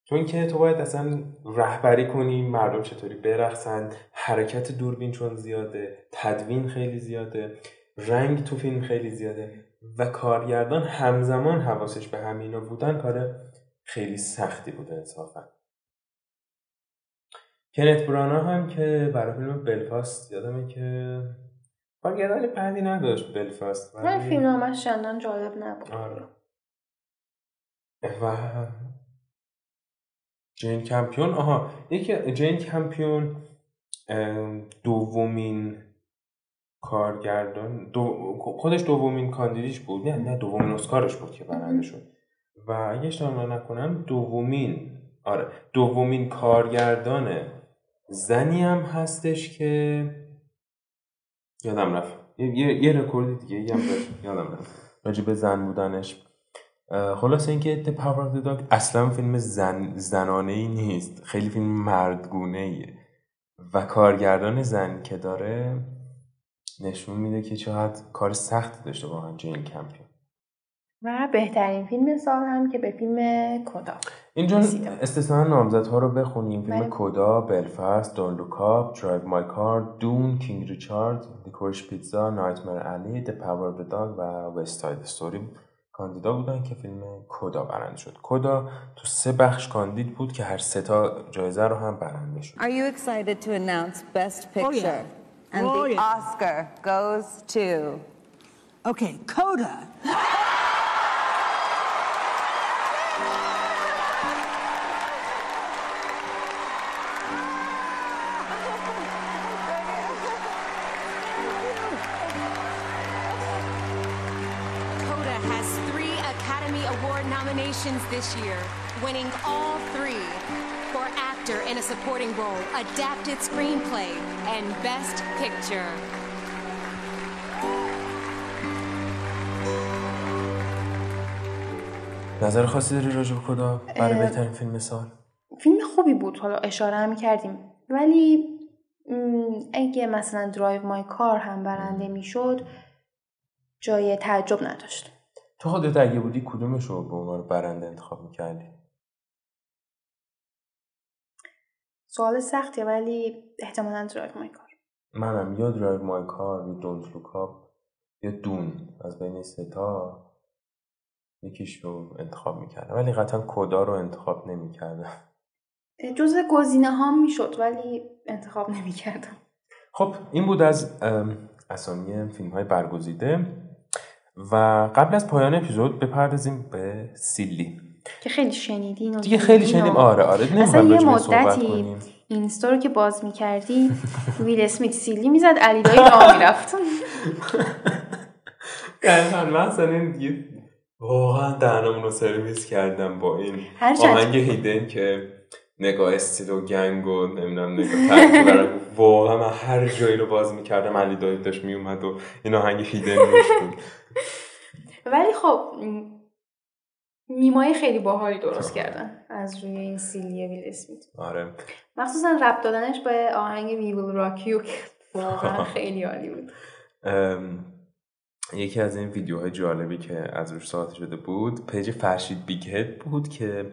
چون که تو باید اصلا رهبری کنی مردم چطوری برقصن، حرکت دوربین چون زیاده، تدوین خیلی زیاده، رنگ تو فیلم خیلی زیاده و کارگردان همزمان حواسش به همینا بودن کار خیلی سختی بوده انصافا. کنت برانا هم که برای فیلم بلفاست یادمه که کارگردان پندی نداشت بلفاست. نه فیلم همش چندان جالب نبود. آره. و جین کمپیون یکی جین کمپیون دومین کارگردان خودش دومین کاندیدیش بود، نه دومین اسکارش بود که برنده شد و اگه اشتباه نکنم دومین کارگردان زنی هم هستش که یادم رفت یه رکورد دیگه هم یادم رفت راجع به زن بودنش. خلاص اینکه The Power of the Dog اصلا فیلم زنانه‌ای نیست، خیلی فیلم مردگونه‌ایه و کارگردان زن که داره نشون میده که چقدر کار سختی داشته واقعا جین کمپیون. و بهترین فیلم سال هم که به فیلم کودا اینجا استثنا نامزدها رو بخونیم. فیلم کودا، بلفاست، دون لوک آپ، درایو مای کار، دون، کینگ ریچارد، لیکوریس پیتزا، نایتمر الی، The Power of the Dog و وست ساید استوری کاندیدا بودن که فیلم کودا برنده شد. کودا تو 3 بخش کاندید بود که هر 3 تا جایزه رو هم برنده شد. Are you excited to announce best picture? And the Oscar goes to Okay, Coda. This year, winning all 3 for actor in a supporting role, adapted screenplay, and best picture. نظر خاصی داری راجع به کدا برای بهترین فیلم سال؟ فیلم خوبی بود، حالا اشاره هم کردیم، ولی اگه مثلا درایو مای کار هم برنده میشد جای تعجب نداشت. تو خودت اگه بودی کدومش رو به عنوان برنده انتخاب میکردی؟ سوال سختیه ولی احتمالاً درایو مای کار. منم یا درایو مای کار یا دونت لوک آپ یا دون، از بین این 3 تا یکیش رو انتخاب میکردم ولی قطعاً کودا رو انتخاب نمیکردم. جزو گزینه‌ها میشد ولی انتخاب نمیکردم. خب این بود از اسامی فیلم‌های برگزیده و قبل از پایان اپیزود بپردازیم به سیلی که خیلی شنیدین دیگه. خیلی شنیدیم. آره اصلا یه مدتی اینستا رو که باز می‌کردی ویل اسمیت سیلی میزد، علی دایی راه می‌رفت. من اصلا این واقعا دهنمون رو سرویس کردم با این آهنگ هیدن که نگاه استیل و گنگ و نمیدونم نگاه ترکی برای واقعا من هر جایی رو باز میکردم علی دایی داشت میومد و این آهنگ هیدن میشد. ولی خب میمای خیلی باحالی درست کردن از روی این سیلی ویل اسمیت. آره مخصوصا رپ دادنش به آهنگ وی ویل راک یو واقعا خیلی عالی بود. یکی از این ویدیوهای جالبی که از روش ساخته شده بود پیج فرشید بیگ هد بود که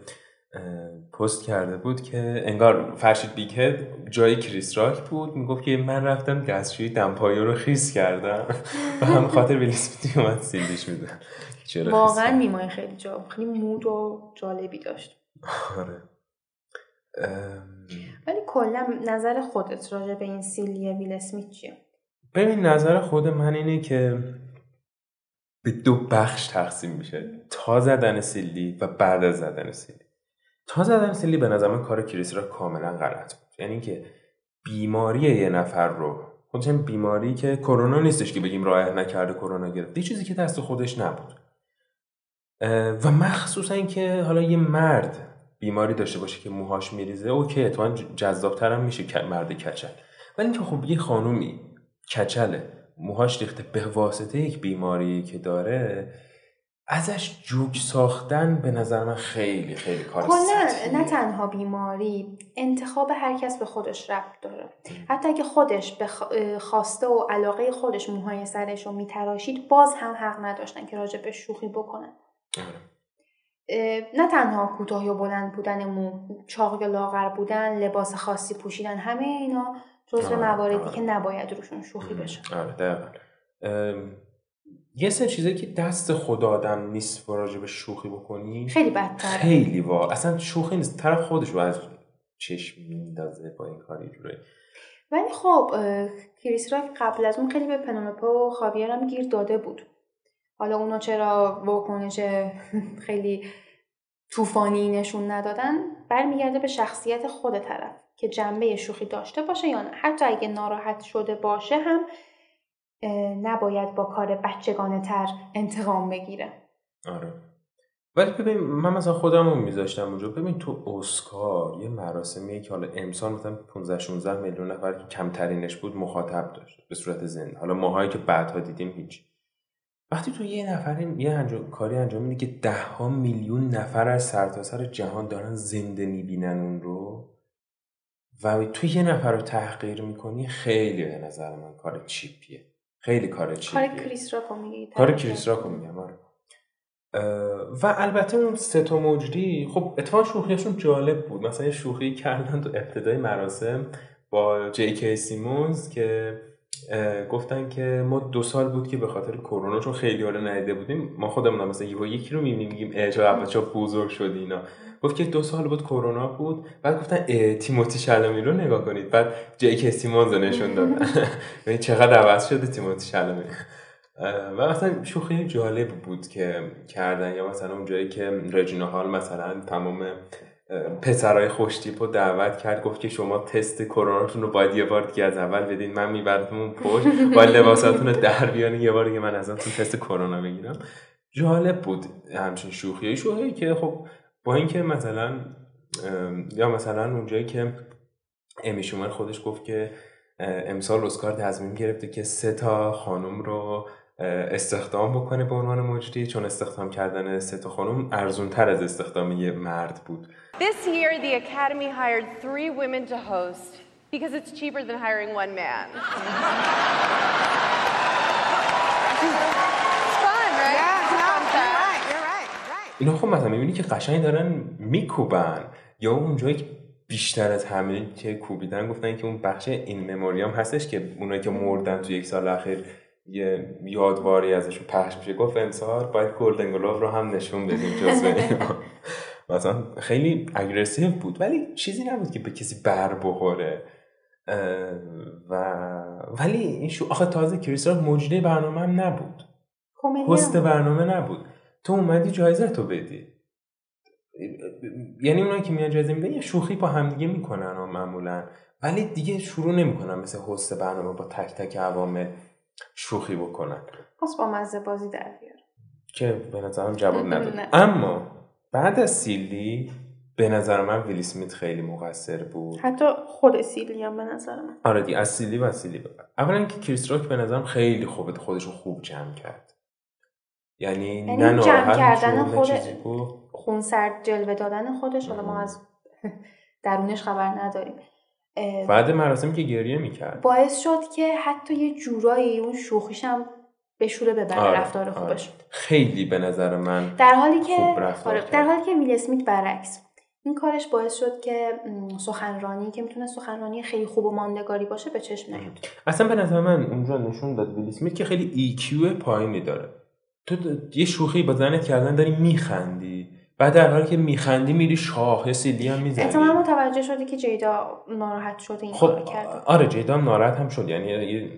پست کرده بود که انگار فرشید بیگ هد جای کریس راک بود، میگفت که من رفتم دستشویی دمپایی رو خیس کردم و هم خاطر ویل اسمیت اومد سیلیش میدم. واقعا میمای خیلی جالب، خیلی مود و جالبی داشت. آره ولی کلا نظر خودت راجع به این سیلی ویل اسمیت چیه؟ ببین نظر خود من اینه که به 2 بخش تقسیم میشه، تا زدن سیلی و بعد از زدن سیلی. تا زدن سیلی به نظر من کار کریس را کاملا غلط بود. یعنی که بیماری یه نفر رو، خودشم بیماری که کرونا نیستش که بگیم راه نکرده کرونا گرفت، یه چیزی که دست خودش نبود و مخصوصا اینکه حالا یه مرد بیماری داشته باشه که موهاش میریزه اوکی، تو جذاب‌ترم میشه مرد کچل، ولی اینکه خب یه خانومی کچله، موهاش ریخته، به واسطه یک بیماری که داره ازش جوک ساختن به نظر من خیلی خیلی کار سختیه. نه تنها بیماری، انتخاب هر کس به خودش ربط داره. حتی اگه خودش به خواسته و علاقه خودش موهای سرش رو میتراشید، باز هم حق نداشتن که راجع به شوخی بکنن. نه تنها کوتاه یا بلند بودن مو، چاق یا لاغر بودن، لباس خاصی پوشیدن، همه اینا جزء مواردی که نباید روشون شوخی بشه. یه سر چیزایی که دست خود آدم نیست و راجع به شوخی بکنی خیلی بدتره، خیلی اصلا شوخی نیست، طرف خودش رو از چشم میندازه با این کاری جوره. ولی خب کریس راک قبل از اون خیلی به پنلوپه و خاویر هم گیر داده بود. حالا اونا چرا واکنش خیلی طوفانی نشون ندادن؟ برمیگرده به شخصیت خود طرف که جنبه شوخی داشته باشه یا نه. حتی اگه ناراحت شده باشه هم نباید با کار بچگانه تر انتقام بگیره. آره. ولی ببین من مثلا خودم رو میذاشتم اونجا. ببین تو اسکار یه مراسمیه که حالا امسال مثلا 15-16 میلیون نفر که کمترینش بود مخاطب داشت به صورت زنده. حالا ماهایی که بعدها دیدیم هیچ. وقتی تو یه نفر کاری انجام میده که 10 میلیون نفر از سرتاسر جهان دارن زنده میبینن اون رو و تو یه نفر رو تحقیر میکنی، خیلی به نظر من کار چیپیه. خیلی کار چیپیه. کار کریس راکو میگی؟ کار کریس راکو میگم. و البته اون سه تا مجری خب اتفاقا شوخیشون جالب بود. مثلا شوخی کردن تو ابتدای مراسم با جی کی سیمونز که گفتن که ما 2 سال بود که به خاطر کرونا چون خیلی ها رو ندیده بودیم، ما خودمون مثلا یکی رو میبینیم میگیم چه بزرگ شدی اینا. گفت که 2 سال بود کرونا بود. بعد گفتن تیموتی شلامی رو نگاه کنید، بعد جی کی سیمونز رو نشون دادن. یعنی چقدر عوض شده تیموتی شلامی. و مثلا شوخی جالب بود که کردن. یا مثلا اونجایی که رجینا هال مثلا تمام پسرای خوشتیپو دعوت کرد، گفت که شما تست کروناتون رو باید یه بار دیگه از اول بدین، من میبردمون پشت با لباساتون رو در بیارین، یه بار دیگه من ازتون تست کرونا بگیرم. جالب بود همچین شوخیایی که خب با اینکه مثلا یا مثلا اونجایی که امی شومر خودش گفت که امسال اسکار تصمیم گرفته که 3 تا خانم رو استخدام بکنه به عنوان مجری، چون استخدام کردن 3 تا خانم ارزان‌تر از استخدام یه مرد بود. This year the Academy hired 3 women to host because it's cheaper than hiring one man. It's fun, right? You're right. اینا خب مثلا می‌بینی که قشنگ دارن میکوبن. یا اونجایی که بیشتر از همه که کوبیدن گفتن که اون بخش این مموریام هستش که اونایی که مردن تو 1 سال اخیر یه یادواری ازشون پخش میشه. گفت امسال باید گلدن گلوب رو هم نشون بدیم جزوه اینا. مثلا خیلی اگریسیو بود ولی چیزی نبود که به کسی بر بخوره. ولی این آخه تازه کریس راک مجری برنامه هم نبود، هست برنامه نبود، تو اومدی جایزه تو بدی. یعنی اونایی که میان جایزه میدن یه شوخی با همدیگه میکنن معمولا، ولی دیگه شروع نمیکنن مثل هست برنامه با تک تک عوامل شوخی بکنن. پس با مزه بازی در بیارم که به نظرم جواب نداد. اما بعد از سیلی به نظر من ویل اسمیت خیلی مقصر بود، حتی خود سیلی هم به نظر من. آره دیگه از سیلی و سیلی اولا که کریس راک به نظرم خیلی خوبه، خودشو خوب جمع کرد. یعنی نه ناراحت شد خونسرد جلوه دادن خودش، حالا ما از درونش خبر نداریم. بعد مراسمی که گریه میکرد باعث شد که حتی یه جورایی اون شوخیش هم بشوره به بر رفتار خوبش شد. خیلی به نظر من در حالی که ویل اسمیت برعکس، این کارش باعث شد که سخنرانی که میتونه سخنرانی خیلی خوب و ماندگاری باشه به چشم نیاد. اصلا به نظر من اونجا نشون داد ویل اسمیت که خیلی ایکیو پایینی داره. تو یه شوخی با زنت کردن داری میخندی، بعد در حالی که میخندی میری شاخه سیلی هم میزنی. اصلا من متوجه شده که جیدا ناراحت شده این کارو کرد. آره جیدا ناراحت هم شد، یعنی یه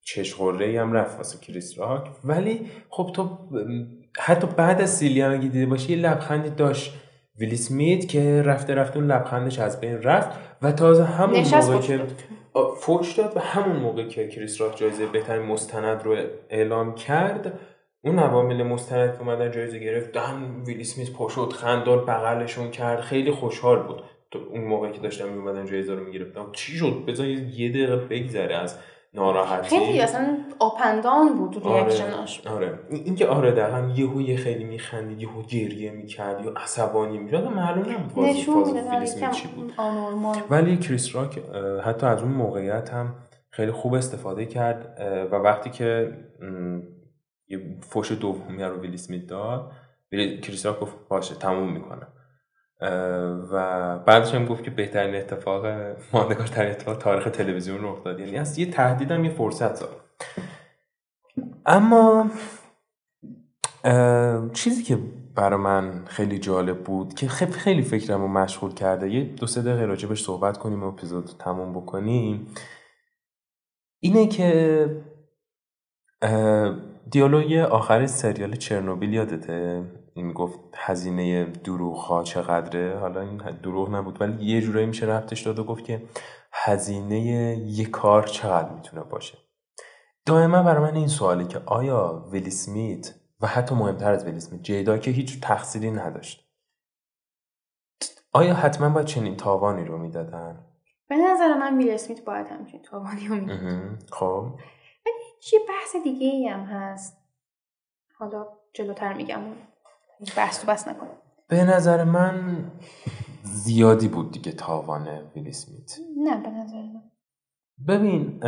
چشقره‌ای هم رفت واسه کریس راک. ولی خب تو حتی بعد از سیلی هم اگه دیده باشی یه لبخندی داشت ویل اسمیت که رفته اون لبخندش از بین رفت و تازه همون موقع که فوش داد و همون موقع که کریس راک جایزه بهترین مستند رو اعلام کرد، اون عوامل مستند اومدن جایزه گرفتن، ویل اسمیت پاشد خندان بغلشون کرد، خیلی خوشحال بود. اون موقعی که داشتن میومدن جایزه رو میگرفتن چی شد بذار یه دقیقه بگذره از ناراحتی خیلی اصلا آپندان بود ریاکشناش. آره اینکه آره دقیقاً یهو خیلی میخندید، یهو گریه میکرد، یا عصبانی میشد، معلوم نبود واضحه چی بود. ولی کریس راک حتی از اون موقعیت هم خیلی خوب استفاده کرد و وقتی که یه فوش دومی رو ویل اسمیت داد، کریس راک گفت باشه تموم میکنه و بعدش هم گفت که بهترین اتفاق ماندگارترین اتفاق تاریخ تلویزیون رخ داد. یعنی از یه تهدید هم یه فرصت ساخت. اما چیزی که برای من خیلی جالب بود که خیلی فکرم رو مشغول کرده، یه 2-3 دقیقه راجبش صحبت کنیم و اپیزود تموم بکنیم، اینه که دیالوگ آخر سریال چرنوبیل یادته؟ این میگفت هزینه دروغ‌ها چقدره. حالا این دروغ نبود ولی یه جورایی میشه ربطش داد و گفت که هزینه یک کار چقدر میتونه باشه. دائما برای من این سواله که آیا ویل اسمیت و حتی مهمتر از ویل اسمیت جیدا که هیچ تقصیری نداشت، آیا حتما باید چنین تاوانی رو میدادن؟ به نظر من ویل اسمیت باید همچین تاوانی رو میداد. خب چه بحث دیگه ای هم هست، حالا جلوتر میگم، بحث تو بس نکنم. به نظر من زیادی بود دیگه تاوانه ویل اسمیت. نه به نظر من ببین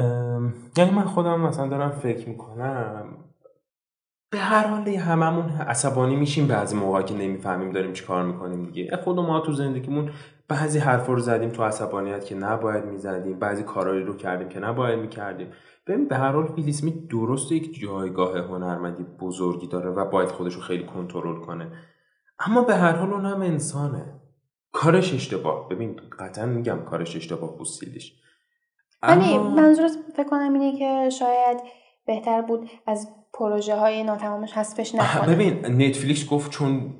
یعنی من خودم مثلا دارم فکر میکنم، به هر حال هممون عصبانی میشیم بعضی موقع که نمیفهمیم داریم چی کار میکنیم دیگه. خود ما تو زندگیمون بعضی حرفا رو زدیم تو عصبانیت که نباید میزدیم، بعضی کارایی رو کردیم که نباید میکردیم. ببین به هر حال ویل اسمیت درسته یک جایگاه هنرمندی بزرگی داره و باید خودش رو خیلی کنترل کنه، اما به هر حال اون هم انسانه، کارش اشتباه. ببین قطعا میگم کارش اشتباه بود سیلیش، ولی منظورت فکر کنم اینه که شاید بهتر بود از پروژه های ناتمامش حذفش نکنه. ببین نتفلیکس گفت چون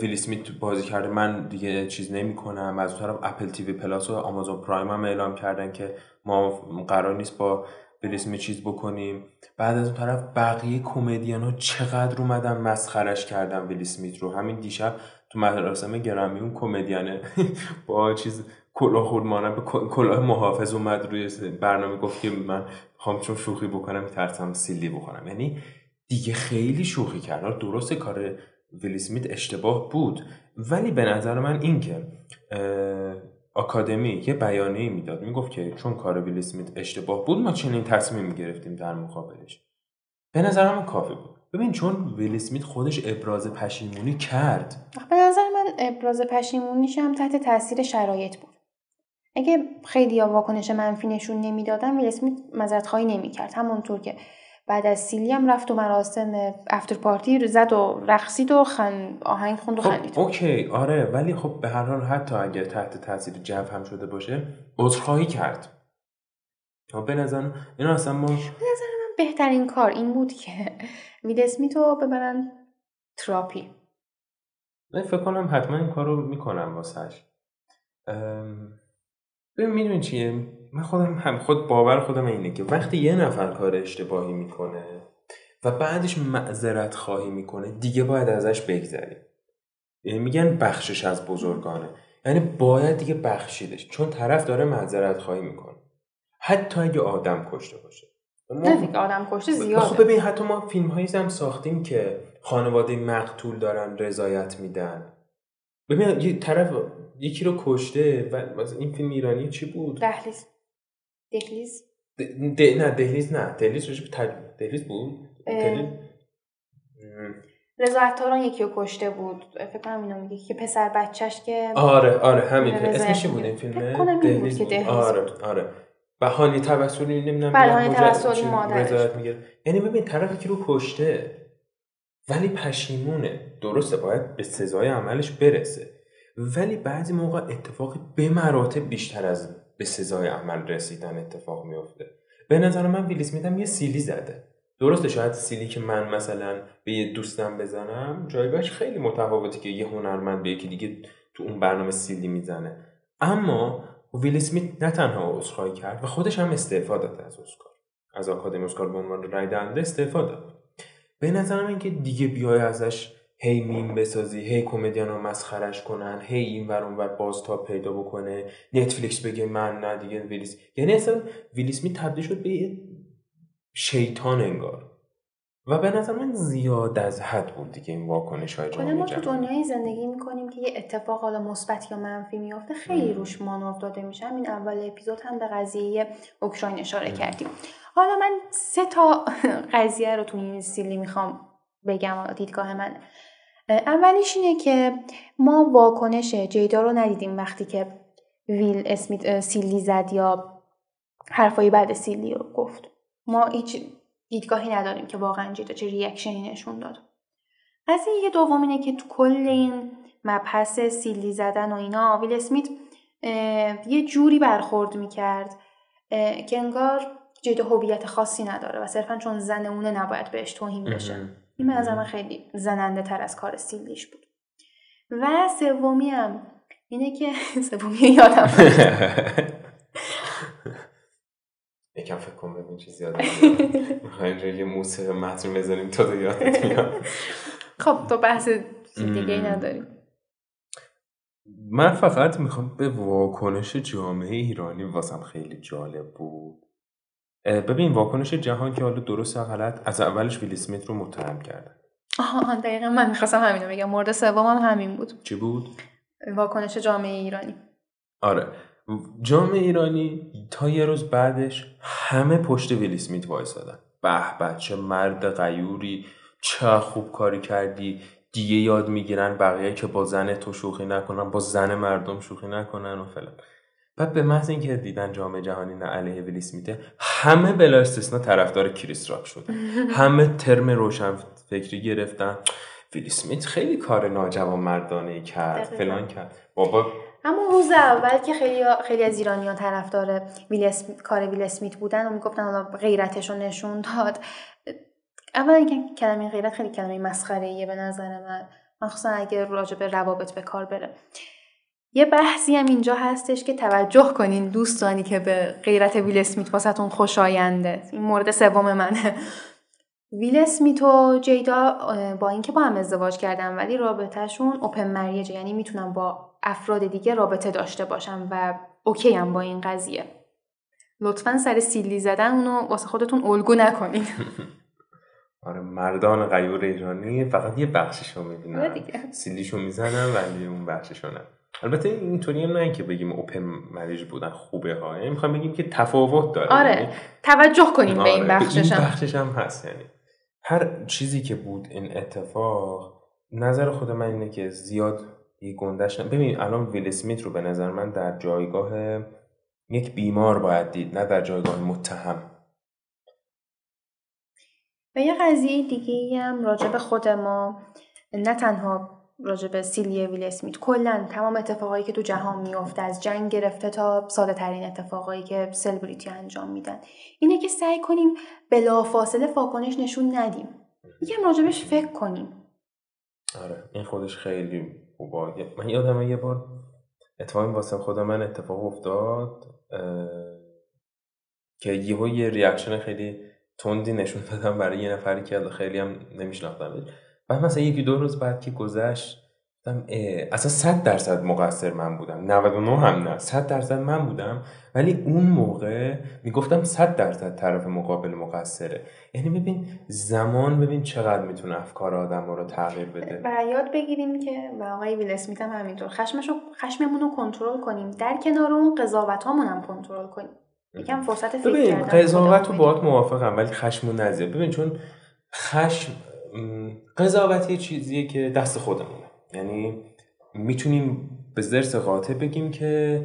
ویل اسمیت بازی کرده من دیگه چیز نمی‌کنم. از اون طرف اپل تی وی پلاس و آمازون پرایم هم اعلام کردن که ما قرار نیست با ویل اسمیت چیز بکنیم. بعد از اون طرف بقیه کمدیان‌ها چقدر اومدن مسخرش کردن ویل اسمیت رو. همین دیشب تو مراسم گرمی اون کمدیانه با چیز کلاه خودمانم به کلاه محافظ اومد روی برنامه گفت که من میخوام چون شوخی بکنم میترسم سیلی بکنم. یعنی دیگه خیلی شوخی کرد. درست کار ویل اسمیت اشتباه بود، ولی به نظر من این که آکادمی یه بیانیه میداد میگفت که چون کار ویل اسمیت اشتباه بود ما چنین تصمیم میگرفتیم در مقابلش، به نظر من کافی بود. ببین چون ویل اسمیت خودش ابراز پشیمونی کرد، به نظر من ابراز پشیمونیش هم تحت تاثیر شرایط بود. اگه خیلی واکنش منفی نشون نمیدادن ویل اسمیت معذرت‌خواهی نمی‌کرد. همونطور که بعد از سیلی هم رفت و مراسم افتر پارتی رو زد و رقصید و آهنگ خوند و خندید. اوکی آره، ولی خب به هر حال حتی اگر تحت تاثیر جو هم شده باشه عذرخواهی کرد. به نظر اینا اصلا ما، به نظر من بهترین کار این بود که ویل اسمیتو ببرن تراپی. من فکر کنم حتما این کارو میکنم واسش. ببین میدونی چیه، من خودم هم باور خودم اینه که وقتی یه نفر کار اشتباهی میکنه و بعدش معذرت خواهی میکنه دیگه باید ازش بگذریم. یعنی میگن بخشش از بزرگانه، یعنی باید دیگه بخشیدش چون طرف داره معذرت خواهی میکنه، حتی اگه آدم کشته باشه. نه دیگه آدم کشته زیاده. خب ببین حتی ما فیلم هایی هم ساختیم که خانواده مقتول دارن رضایت میدن. ببین یه طرف یکی رو کشته و این فیلم ایرانی چی بود؟ دهلیز بود. رضا عطاران یکی رو کشته بود فکر کنم، اینو میگه که پسر بچهش که آره همین اسمش چی بود این فیلمه؟ دهلیز بود. آره و هانی توسلی نمیدونم رضایت میگیره. یعنی ببین طرف یکی رو کشته ولی پشیمونه، درسته باید به سزای عملش برسه، ولی بعضی موقع اتفاقی به مراتب بیشتر از به سزای عمل رسیدن اتفاق میفته. به نظر من ویل اسمیت هم یه سیلی زده. درسته شاید سیلی که من مثلا به یه دوستم بزنم جایگاهش خیلی متفاوته که یه هنرمند به یکی دیگه تو اون برنامه سیلی میزنه، اما ویل اسمیت نه تنها عذرخواهی کرد و خودش هم استعفا داد از اسکار، از آکادمی اسکار به عنوان رای دهنده استعفا داد. به نظر من که دیگه بیای ازش هی میم بسازی، هی کمدیانو مسخرش کنن، هی این ور اون ور بازتاب پیدا بکنه، نتفلیکس بگه من نه دیگه ویلیس، یعنی اصلا ویلیس می تبدیل شد به شیطان انگار. و به نظر من زیاد از حد بود دیگه این واکنش های جامعه. ما تو دنیای زندگی میکنیم که یه اتفاق حالا مثبت یا منفی میافته خیلی روش مانور داده میشه. این اول اپیزود هم به قضیه اوکراین اشاره کردیم. حالا من 3 تا قضیه رو تو این سیلی میخوام بگم دیدگاه من. اولیش اینه که ما واکنش جیدا رو ندیدیم وقتی که ویل اسمیت سیلی زد یا حرفای بعد سیلی رو گفت. ما هیچ دیدگاهی نداریم که واقعا جیدا چه ریاکشنی نشون داد. قضیه دوم اینه که تو کل این مبحث سیلی زدن و اینا ویل اسمیت یه جوری برخورد میکرد که انگار جیدا هویت خاصی نداره و صرفا چون زن اونه نباید بهش توهین بشه. این به نظر من خیلی زننده تر از کار سیلیش بود. و سومی هم اینه که سومی یادم یکم فکر کنم ببین چیز یادم میخواییم روی یه موسیقی متن بذاریم تا تو یادت میاد. خب تو بحث دیگه ای نداریم. من فقط میخوام به واکنش جامعه ایرانی واسم خیلی جالب بود. ببین واکنش جهان که حالا درست یا غلط از اولش ویل اسمیت رو متهم کردن. آها دقیقاً من می‌خواستم همینو بگم. مورد سومم همین بود. چی بود؟ واکنش جامعه ایرانی. آره جامعه ایرانی تا یه روز بعدش همه پشت ویل اسمیت وایسادن. به به چه مرد غیوری، چه خوب کاری کردی. دیگه یاد میگیرن بقیه که با زن تو شوخی نکنن، با زن مردم شوخی نکنن و فلان. بعد به محض اینکه دیدن جامعه جهانی نه علیه ویل اسمیت، همه بلا استثنا طرفدار کریس راک شدن. همه ترم روشن فکری گرفتن، ویل اسمیت خیلی کار ناجوانمردانه کرد، فلان کرد. بابا اما روز اول که خیلی از ایرانی‌ها طرفدار کار ویل اسمیت بودن و میگفتن حالا غیرتش رو نشون داد. اولا که کلمه غیرت خیلی کلمه مسخره‌ایه به نظر من، مخصوصا اگه راجع به روابط به کار بره. یه بحثی هم اینجا هستش که توجه کنین دوستانی که به غیرت ویل اسمیت واسهتون خوشاینده. این مورد سوم منه. ویل اسمیت و جیدا با اینکه با هم ازدواج کردن ولی رابطهشون اوپن مریج، یعنی میتونن با افراد دیگه رابطه داشته باشن و اوکی هم با این قضیه. لطفاً سر سیلی زدن اونو واسه خودتون الگو نکنین. آره مردان غیور ایرانی فقط یه بخششو میبینن، سیلیشو میزنن ولی اون بخششو نه. البته اینطوری هم نه که بگیم اوپن مریج بودن خوبه ها، یعنی میخوام بگیم که تفاوت داره. آره یعنی توجه کنیم به این بخشش هم. این بخشش هم هست، یعنی هر چیزی که بود این اتفاق. نظر خود من اینه که زیاد یه گندش ببین الان ویل اسمیت رو به نظر من در جایگاه یک بیمار باید دید، نه در جایگاه متهم. و یه قضیه دیگه هم راجع به خود ما، نه تنها راجع به سیلی ویل اسمیت، کلا تمام اتفاقایی که تو جهان میفته از جنگ گرفته تا ساده ترین اتفاقایی که سلبریتی انجام میدن، اینه که سعی کنیم بلافاصله واکنش نشون ندیم، یکم راجبش فکر کنیم. آره این خودش خیلی خوبه. من یادمه یه بار اتفاقی واسه خود من اتفاق افتاد که یه ریاکشن خیلی تندی نشون دادم برای یه نفری که خیلی هم نمیشناختمش. بعد مثلا 1-2 روز بعد که گذشت اصلا 100% مقصر من بودم، 99 هم نه، 100% من بودم. ولی اون موقع میگفتم 100% طرف مقابل مقصره. یعنی ببین زمان، ببین چقدر میتونه افکار آدم رو تغییر بده. و یاد بگیریم که و آقای ویل اسمیت هم همینطور خشممون رو کنترل کنیم، در کنار اون قضاوتامون هم کنترل کنیم. یکم فرصت فکر کردن. ببین قضاوت رو باهات موافقم ولی خشمون نزیاد. ببین چون خشم قضاوت یه چیزیه که دست خودمونه، یعنی میتونیم به ضرس قاطع بگیم که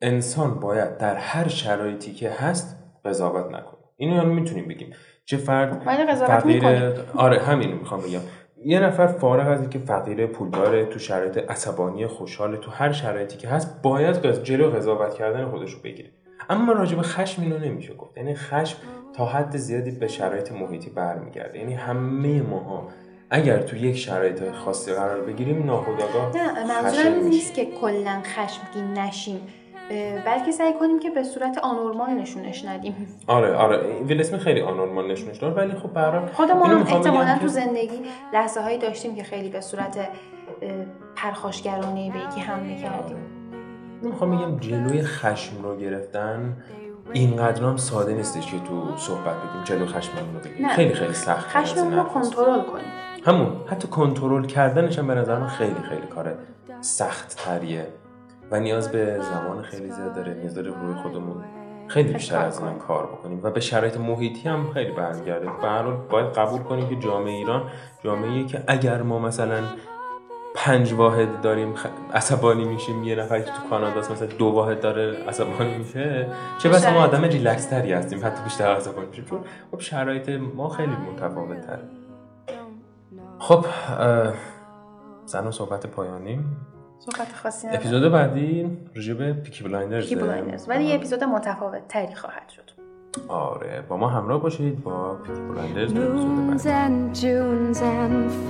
انسان باید در هر شرایطی که هست قضاوت نکنه. اینو یعنی میتونیم بگیم چه فرد فقیره. آره همینو میخوام بگم. یه نفر فارغ از اینکه فقیره پولداره، تو شرایط عصبانی خوشحاله، تو هر شرایطی که هست باید جلو قضاوت کردن خودش رو بگیره. اما راجع به خشم اینو نمیشه گفت، یعنی خشم تا حد زیادی به شرایط محیطی برمیگرده. یعنی همه ماها اگر تو یک شرایط خاصی قرار بگیریم ناخودآگاه، نه منظورم نیست که کلا خشمگین نشیم، بلکه سعی کنیم که به صورت آنورمال نشونش ندیم. آره ویل اسمی خیلی آنورمال نشونش داد، ولی خب برام خودمون احتمالاً تو زندگی لحظه هایی داشتیم که خیلی به صورت پرخاشگرانه به یکی حمله کردیم. میخوام بگم جلوی خشم رو گرفتن اینقدر هم ساده نیستش که تو صحبت بگیم جلو خشممون رو بگیریم. خیلی سخت. خشممون رو کنترل کنیم. همون حتی کنترل کردنش هم به نظر من خیلی کار سخت تریه و نیاز به زمان خیلی زیاد داره، نیاز داره روی خودمون خیلی بیشتر از این کار بکنیم و به شرایط محیطی هم خیلی برمیگرده. به هر حال باید قبول کنیم که جامعه ایران جامعه‌ایه که اگر ما مثلا 5 واحد داریم عصبانی میشیم، یه نفر تو کانادا مثلا 2 واحد داره عصبانی میشه، چه بس ما آدم ریلکس تری هستیم حتی بیشتر عصبانی میشیم، چون خب شرایط ما خیلی متفاوت تره. خب زنم صحبت پایانیم، صحبت خاصی ندارم. اپیزود بعدی راجع به پیکی بلایندرز ولی یه اپیزود متفاوت تری خواهد شد. آره با ما همراه باشید با پیکی بلایندرز در اپیزود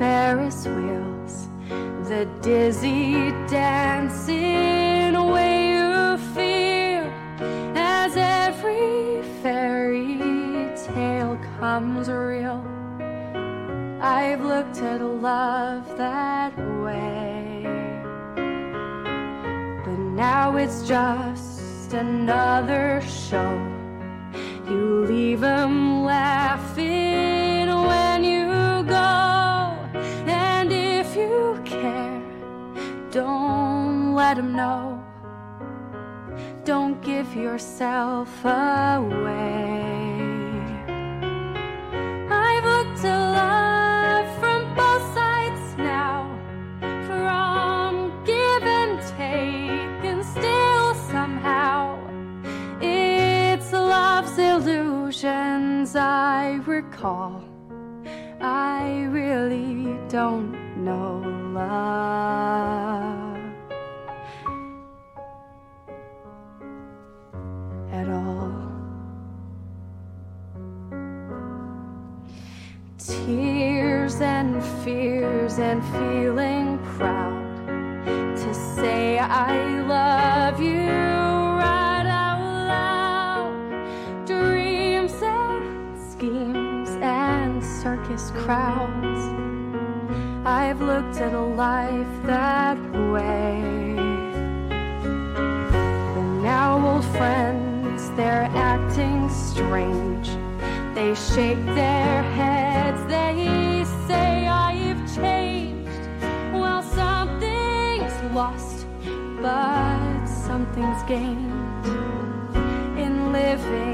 بعدی. The dizzy dancing way you feel as every fairy tale comes real. I've looked at love that way, but now it's just another show. You leave 'em laughing when you go. You care, don't let them know, don't give yourself away. I've looked at love from both sides now, from give and take, and still somehow it's love's illusions I recall. I really don't know love at all. Tears and fears and feeling proud to say I love you right out loud. Dreams and schemes and circus crowds, I've looked at a life that way. But now old friends, they're acting strange. They shake their heads, they say I've changed. Well, something's lost, but something's gained in living.